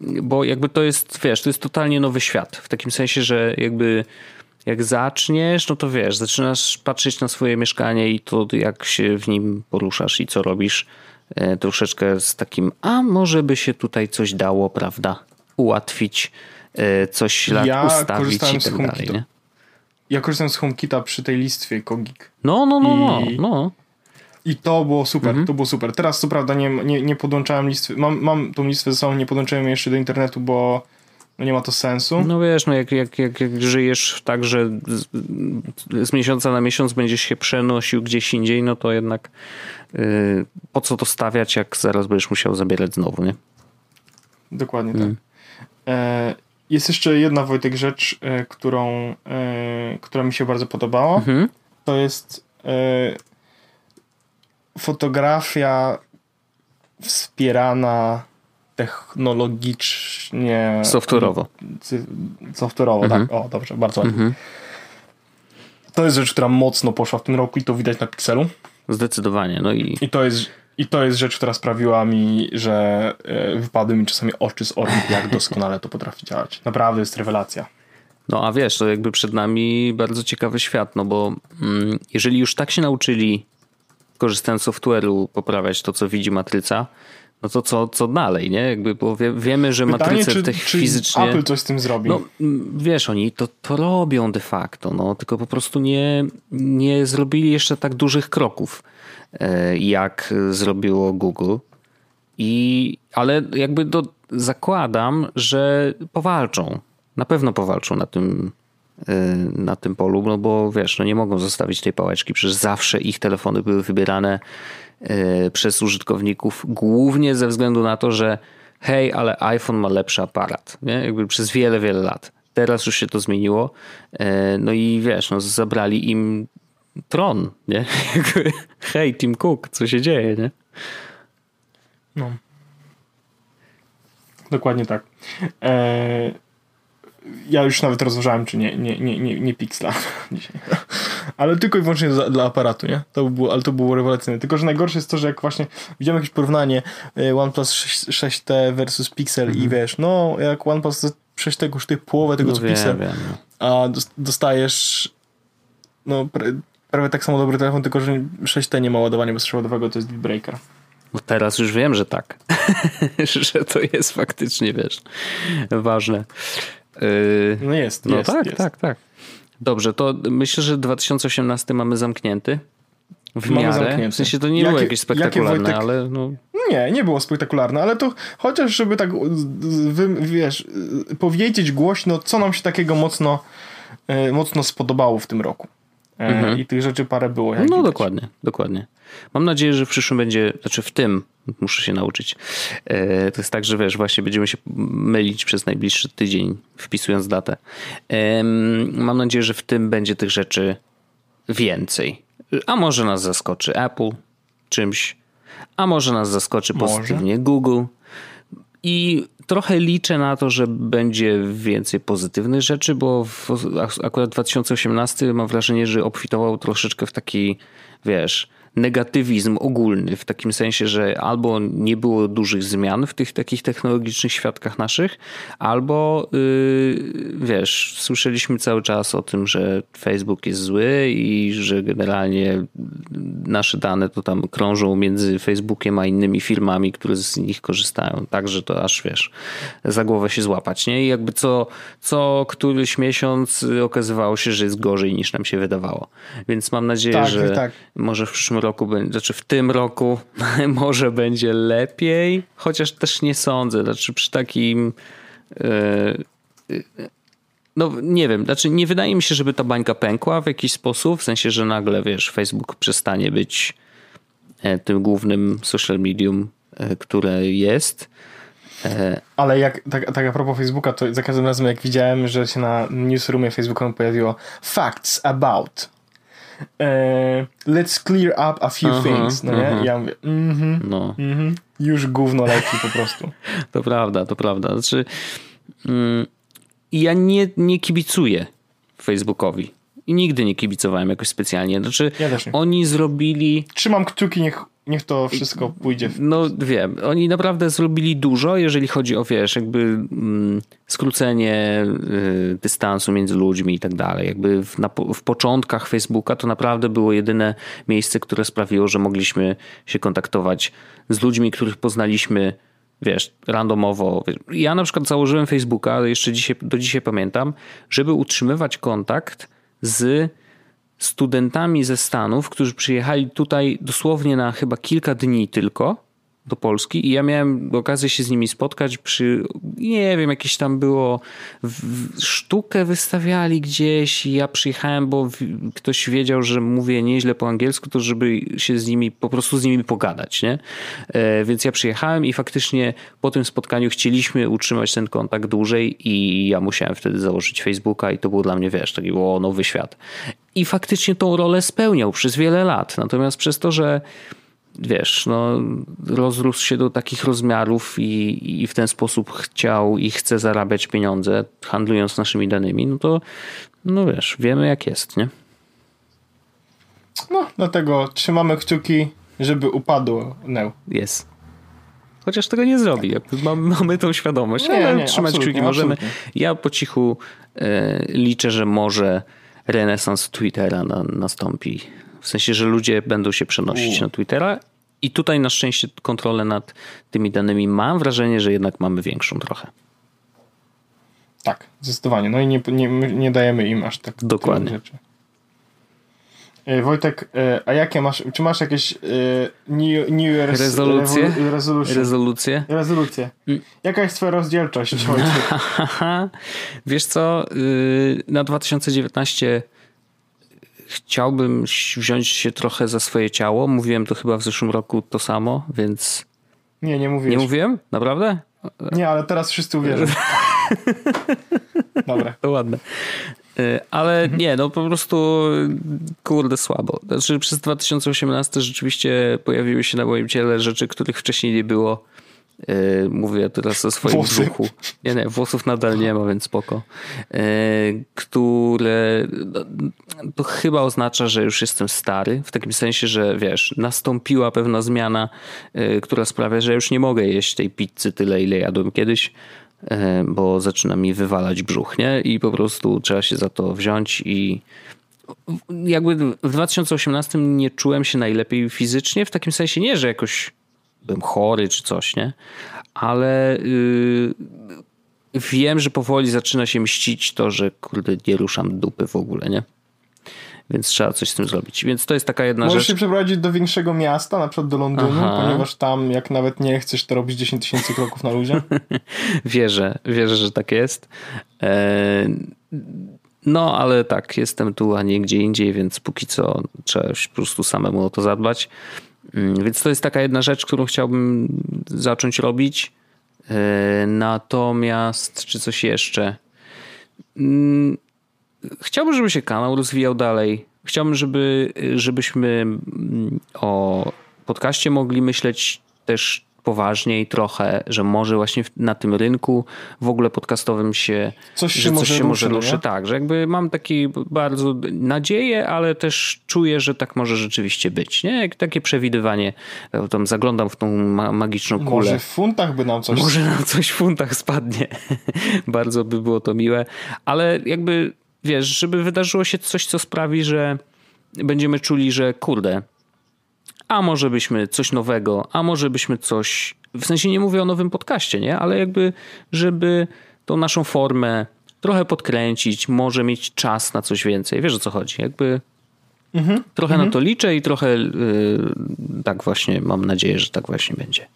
Bo jakby to jest, wiesz, to jest totalnie nowy świat. W takim sensie, że jakby jak zaczniesz, no to wiesz, zaczynasz patrzeć na swoje mieszkanie i to jak się w nim poruszasz i co robisz. Troszeczkę z takim, a może by się tutaj coś dało, prawda, ułatwić, coś ustawić i tak dalej, nie? Ja korzystam z HomeKita przy tej listwie Kogik. No. I to było super, Teraz co prawda nie podłączałem listwy, mam tą listwę ze sobą, nie podłączyłem jej jeszcze do internetu, bo nie ma to sensu. No wiesz, no jak żyjesz tak, że z miesiąca na miesiąc będziesz się przenosił gdzieś indziej, no to jednak po co to stawiać, jak zaraz będziesz musiał zabierać znowu, nie? Dokładnie tak. Jest jeszcze jedna, Wojtek, rzecz, która mi się bardzo podobała. To jest fotografia wspierana technologicznie... Software'owo, tak. O, dobrze, bardzo ładnie. To jest rzecz, która mocno poszła w tym roku i to widać na Pixelu. Zdecydowanie. No I to jest rzecz, która sprawiła mi, że wypadły mi czasami oczy z orłów, jak doskonale to potrafi działać. Naprawdę jest rewelacja. No a wiesz, to jakby przed nami bardzo ciekawy świat, no bo jeżeli już tak się nauczyli, korzystając z software'u, poprawiać to, co widzi matryca, no to co dalej, nie? Jakby, bo wiemy, że matryce tych fizycznie... Apple coś z tym zrobi. No wiesz, oni to robią de facto, no tylko po prostu nie zrobili jeszcze tak dużych kroków, jak zrobiło Google. Ale jakby zakładam, że powalczą. Na pewno powalczą na tym polu, no bo wiesz, no nie mogą zostawić tej pałeczki, przecież zawsze ich telefony były wybierane przez użytkowników, głównie ze względu na to, że hej, ale iPhone ma lepszy aparat, nie? Jakby przez wiele, wiele lat. Teraz już się to zmieniło, no i wiesz, no zabrali im tron, nie? Hej, Tim Cook, co się dzieje, nie? No. Dokładnie tak. Ja już nawet rozważałem, czy nie Pixla dzisiaj. Ale tylko i wyłącznie dla aparatu, nie? To było rewelacyjne. Tylko że najgorsze jest to, że jak właśnie widziałem jakieś porównanie OnePlus 6T versus Pixel i wiesz, no jak OnePlus przecież tego już połowę tego, no, co PiS, a dostajesz no prawie tak samo dobry telefon, tylko że 6T nie ma ładowania bezprzewodowego, to jest deal breaker. Bo teraz już wiem, że tak. że to jest faktycznie, wiesz, ważne. No jest. No jest, tak, jest. Tak. Dobrze, to myślę, że 2018 mamy zamknięty. Mamy miarę zamknięty. W sensie to nie było jakieś spektakularne, Wojtek... ale... No... Nie było spektakularne, ale to chociaż, żeby tak, wiesz, powiedzieć głośno, co nam się takiego mocno spodobało w tym roku. Mhm. I tych rzeczy parę było. No dokładnie. Mam nadzieję, że w przyszłym będzie, znaczy w tym muszę się nauczyć. To jest tak, że wiesz, właśnie będziemy się mylić przez najbliższy tydzień, wpisując datę. Mam nadzieję, że w tym będzie tych rzeczy więcej. A może nas zaskoczy Apple czymś, a może nas zaskoczy pozytywnie Google. I trochę liczę na to, że będzie więcej pozytywnych rzeczy, bo akurat 2018 mam wrażenie, że obfitował troszeczkę w taki, wiesz, negatywizm ogólny, w takim sensie, że albo nie było dużych zmian w tych takich technologicznych światkach naszych, albo wiesz, słyszeliśmy cały czas o tym, że Facebook jest zły i że generalnie nasze dane to tam krążą między Facebookiem a innymi firmami, które z nich korzystają, tak, że to aż, wiesz, za głowę się złapać, nie? I jakby co któryś miesiąc okazywało się, że jest gorzej, niż nam się wydawało. Więc mam nadzieję, że może w przyszłym roku, znaczy w tym roku może będzie lepiej, chociaż też nie sądzę, znaczy przy takim no nie wiem, znaczy nie wydaje mi się, żeby ta bańka pękła w jakiś sposób, w sensie, że nagle, wiesz, Facebook przestanie być tym głównym social medium, które jest. Ale jak, tak a propos Facebooka, to za każdym razem jak widziałem, że się na newsroomie Facebooka pojawiło facts about let's clear up a few things, no nie? Ja mówię już gówno leci po prostu. To prawda. Znaczy ja nie kibicuję Facebookowi i nigdy nie kibicowałem jakoś specjalnie. Znaczy ja też nie. Oni zrobili... Trzymam kciuki, niech to wszystko pójdzie. No wiem, oni naprawdę zrobili dużo, jeżeli chodzi o, wiesz, jakby skrócenie dystansu między ludźmi i tak dalej. Jakby w początkach Facebooka to naprawdę było jedyne miejsce, które sprawiło, że mogliśmy się kontaktować z ludźmi, których poznaliśmy, wiesz, randomowo. Ja na przykład założyłem Facebooka, ale jeszcze do dzisiaj pamiętam, żeby utrzymywać kontakt z studentami ze Stanów, którzy przyjechali tutaj dosłownie na chyba kilka dni tylko do Polski i ja miałem okazję się z nimi spotkać przy, nie wiem, jakieś tam było, sztukę wystawiali gdzieś i ja przyjechałem, bo ktoś wiedział, że mówię nieźle po angielsku, to żeby się z nimi, po prostu z nimi pogadać, nie? Więc ja przyjechałem i faktycznie po tym spotkaniu chcieliśmy utrzymać ten kontakt dłużej i ja musiałem wtedy założyć Facebooka i to było dla mnie, wiesz, taki było nowy świat. I faktycznie tą rolę spełniał przez wiele lat. Natomiast przez to, że wiesz, no, rozrósł się do takich rozmiarów i w ten sposób chciał i chce zarabiać pieniądze, handlując naszymi danymi, no to, no wiesz, wiemy jak jest, nie? No, dlatego trzymamy kciuki, żeby upadł Neu. Jest. Chociaż tego nie zrobi. Mamy tą świadomość. Nie, trzymać kciuki możemy. Absolutnie. Ja po cichu liczę, że może renesans Twittera nastąpi. W sensie, że ludzie będą się przenosić na Twittera i tutaj na szczęście kontrolę nad tymi danymi mam wrażenie, że jednak mamy większą trochę. Tak, zdecydowanie. No i nie dajemy im aż tak. Dokładnie. Rzeczy. Wojtek, a jakie masz, czy masz jakieś New Year's rezolucje? Jaka jest twoja rozdzielczość, Wojtek? Wiesz co, na 2019 chciałbym wziąć się trochę za swoje ciało. Mówiłem to chyba w zeszłym roku to samo, więc... Nie mówiłeś. Nie mówiłem? Naprawdę? Nie, ale teraz wszyscy uwierzą. Dobra. To ładne. Ale nie, no po prostu kurde słabo. Znaczy przez 2018 rzeczywiście pojawiły się na moim ciele rzeczy, których wcześniej nie było. Mówię teraz o swoim brzuchu. Nie, włosów nadal nie ma, więc spoko. Które to chyba oznacza, że już jestem stary. W takim sensie, że wiesz, nastąpiła pewna zmiana, która sprawia, że już nie mogę jeść tej pizzy tyle, ile jadłem kiedyś. bo zaczyna mi wywalać brzuch, nie? I po prostu trzeba się za to wziąć i jakby w 2018 nie czułem się najlepiej fizycznie, w takim sensie nie, że jakoś byłem chory czy coś, nie? Ale wiem, że powoli zaczyna się mścić to, że kurde, nie ruszam dupy w ogóle, nie? Więc trzeba coś z tym zrobić. Więc to jest taka jedna rzecz. Możesz się przeprowadzić do większego miasta, na przykład do Londynu, ponieważ tam jak nawet nie chcesz, to robić 10 tysięcy kroków na luzie. Wierzę, że tak jest. No, ale tak, jestem tu, a nie gdzie indziej, więc póki co trzeba po prostu samemu o to zadbać. Więc to jest taka jedna rzecz, którą chciałbym zacząć robić. Natomiast, czy coś jeszcze? Chciałbym, żeby się kanał rozwijał dalej. Chciałbym, żebyśmy o podcaście mogli myśleć też poważniej trochę, że może właśnie na tym rynku w ogóle podcastowym się coś się może ruszy. Tak, że jakby mam taki bardzo nadzieję, ale też czuję, że tak może rzeczywiście być. Nie? Jak takie przewidywanie, tam zaglądam w tą magiczną kulę. Może w funtach by nam coś... Może nam coś w funtach spadnie. Bardzo by było to miłe. Ale jakby wiesz, żeby wydarzyło się coś, co sprawi, że będziemy czuli, że kurde, a może byśmy coś nowego, a może byśmy coś... W sensie nie mówię o nowym podcaście, nie? Ale jakby, żeby tą naszą formę trochę podkręcić, może mieć czas na coś więcej. Wiesz, o co chodzi? Jakby trochę na to liczę i trochę tak właśnie mam nadzieję, że tak właśnie będzie.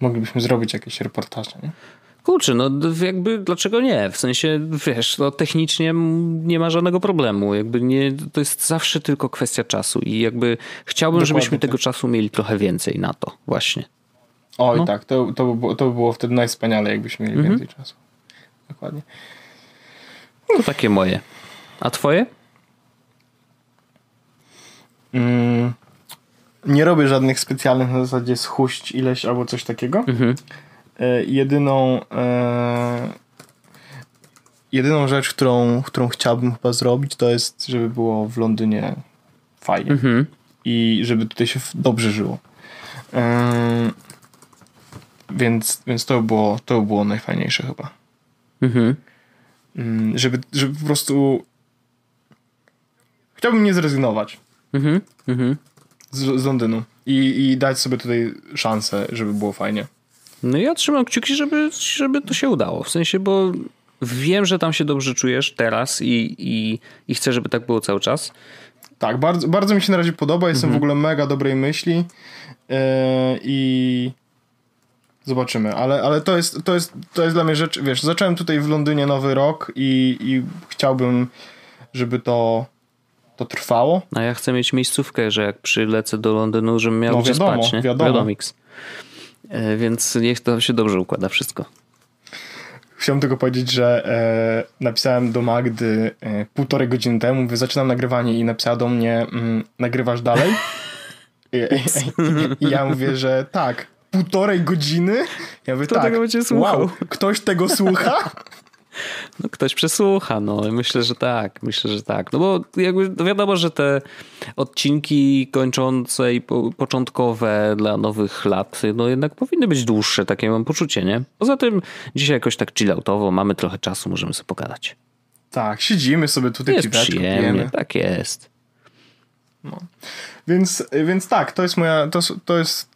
Moglibyśmy zrobić jakieś reportaże, nie? Kurczę, no jakby dlaczego nie? W sensie, wiesz, no technicznie nie ma żadnego problemu. Jakby nie, to jest zawsze tylko kwestia czasu i jakby chciałbym, żebyśmy tego czasu mieli trochę więcej na to właśnie. Oj no. Tak, to by było wtedy najwspaniale, jakbyśmy mieli więcej czasu. Dokładnie. To takie moje. A twoje? Nie robię żadnych specjalnych na zasadzie schuść ileś albo coś takiego. Jedyną rzecz, którą chciałbym chyba zrobić, to jest, żeby było w Londynie fajnie i żeby tutaj się dobrze żyło. Więc to było najfajniejsze chyba. Żeby po prostu chciałbym nie zrezygnować z Londynu i dać sobie tutaj szansę, żeby było fajnie. No ja trzymam kciuki, żeby to się udało. W sensie, bo wiem, że tam się dobrze czujesz teraz i chcę, żeby tak było cały czas. Tak, bardzo, bardzo mi się na razie podoba. Jestem w ogóle mega dobrej myśli i zobaczymy. Ale to jest dla mnie rzecz, wiesz, zacząłem tutaj w Londynie nowy rok i chciałbym, żeby to trwało. A ja chcę mieć miejscówkę, że jak przylecę do Londynu, żebym miał gdzie spać, nie? Wiadomo. Więc niech to się dobrze układa wszystko. Chciałem tylko powiedzieć, że napisałem do Magdy 1,5 godziny temu, mówię, zaczynam nagrywanie i napisała do mnie, nagrywasz dalej? I ja mówię, że tak, 1,5 godziny? Ja mówię, kto tak, wow, ktoś tego słucha? No ktoś przesłucha, no i myślę, że tak. No bo jakby wiadomo, że te odcinki kończące i początkowe dla nowych lat, no jednak powinny być dłuższe, takie mam poczucie, nie? Poza tym dzisiaj jakoś tak chilloutowo, mamy trochę czasu, możemy sobie pogadać. Tak, siedzimy sobie tutaj. Jest przyjemnie, tak jest. No. Więc tak, to jest moja, to jest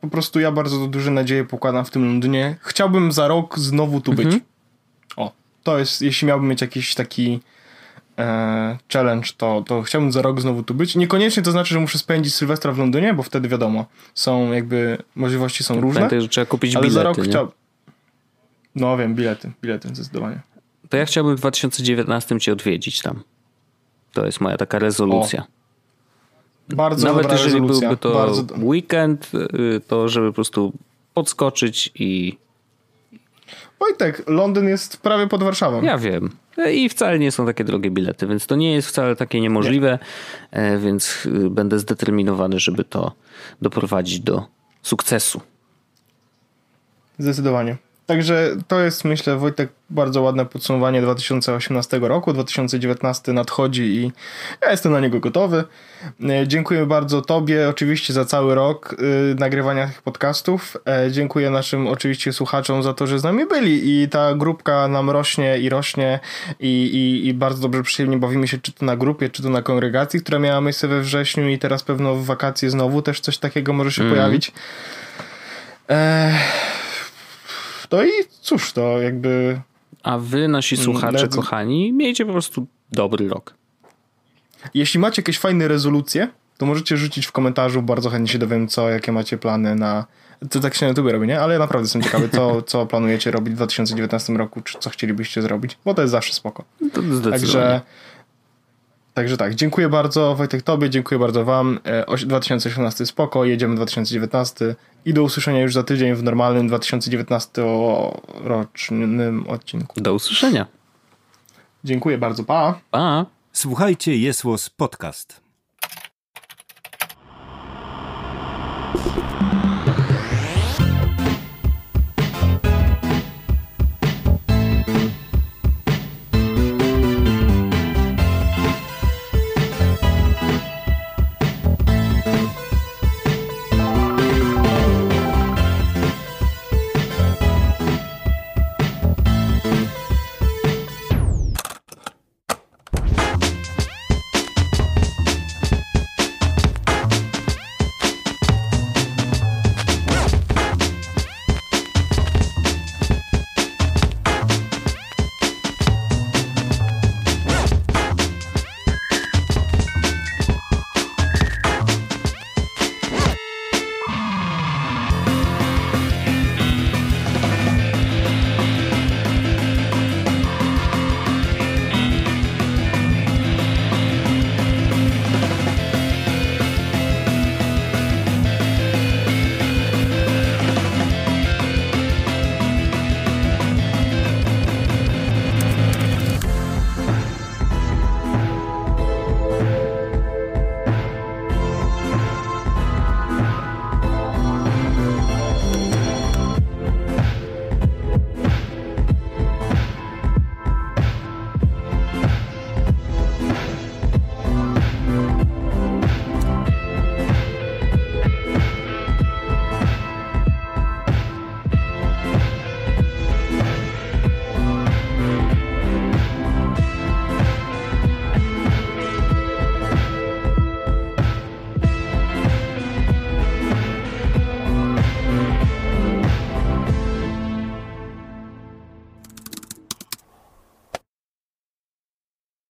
po prostu ja bardzo duże nadzieje pokładam w tym Londynie. Chciałbym za rok znowu tu być. To jest, jeśli miałbym mieć jakiś taki challenge, to chciałbym za rok znowu tu być. Niekoniecznie to znaczy, że muszę spędzić Sylwestra w Londynie, bo wtedy wiadomo, są jakby możliwości są różne. Pamiętaj, że trzeba kupić bilety, za rok nie? No wiem, bilety zdecydowanie. To ja chciałbym w 2019 cię odwiedzić tam. To jest moja taka rezolucja. Bardzo dobra rezolucja. Nawet jeżeli byłby to weekend, to żeby po prostu podskoczyć i... Wojtek, Londyn jest prawie pod Warszawą. Ja wiem. I wcale nie są takie drogie bilety, więc to nie jest wcale takie niemożliwe, więc będę zdeterminowany, żeby to doprowadzić do sukcesu. Zdecydowanie. Także to jest, myślę, Wojtek, bardzo ładne podsumowanie 2018 roku. 2019 nadchodzi i ja jestem na niego gotowy. Dziękuję bardzo Tobie oczywiście za cały rok nagrywania tych podcastów. Dziękuję naszym oczywiście słuchaczom za to, że z nami byli i ta grupka nam rośnie i bardzo dobrze, przyjemnie bawimy się, czy to na grupie, czy to na kongregacji, która miała miejsce we wrześniu i teraz pewno w wakacje znowu też coś takiego może się pojawić. No i cóż, to jakby... A wy, nasi słuchacze kochani, miejcie po prostu dobry rok. Jeśli macie jakieś fajne rezolucje, to możecie rzucić w komentarzu. Bardzo chętnie się dowiem, jakie macie plany na... To tak się na YouTube robi, nie? Ale naprawdę jestem ciekawy, co planujecie robić w 2019 roku, czy co chcielibyście zrobić, bo to jest zawsze spoko. To zdecydowanie. Także tak, dziękuję bardzo Wojtek Tobie, dziękuję bardzo Wam. 2018 spoko, jedziemy 2019 i do usłyszenia już za tydzień w normalnym 2019-rocznym odcinku. Do usłyszenia. Dziękuję bardzo, pa. Pa. Słuchajcie, jest podcast.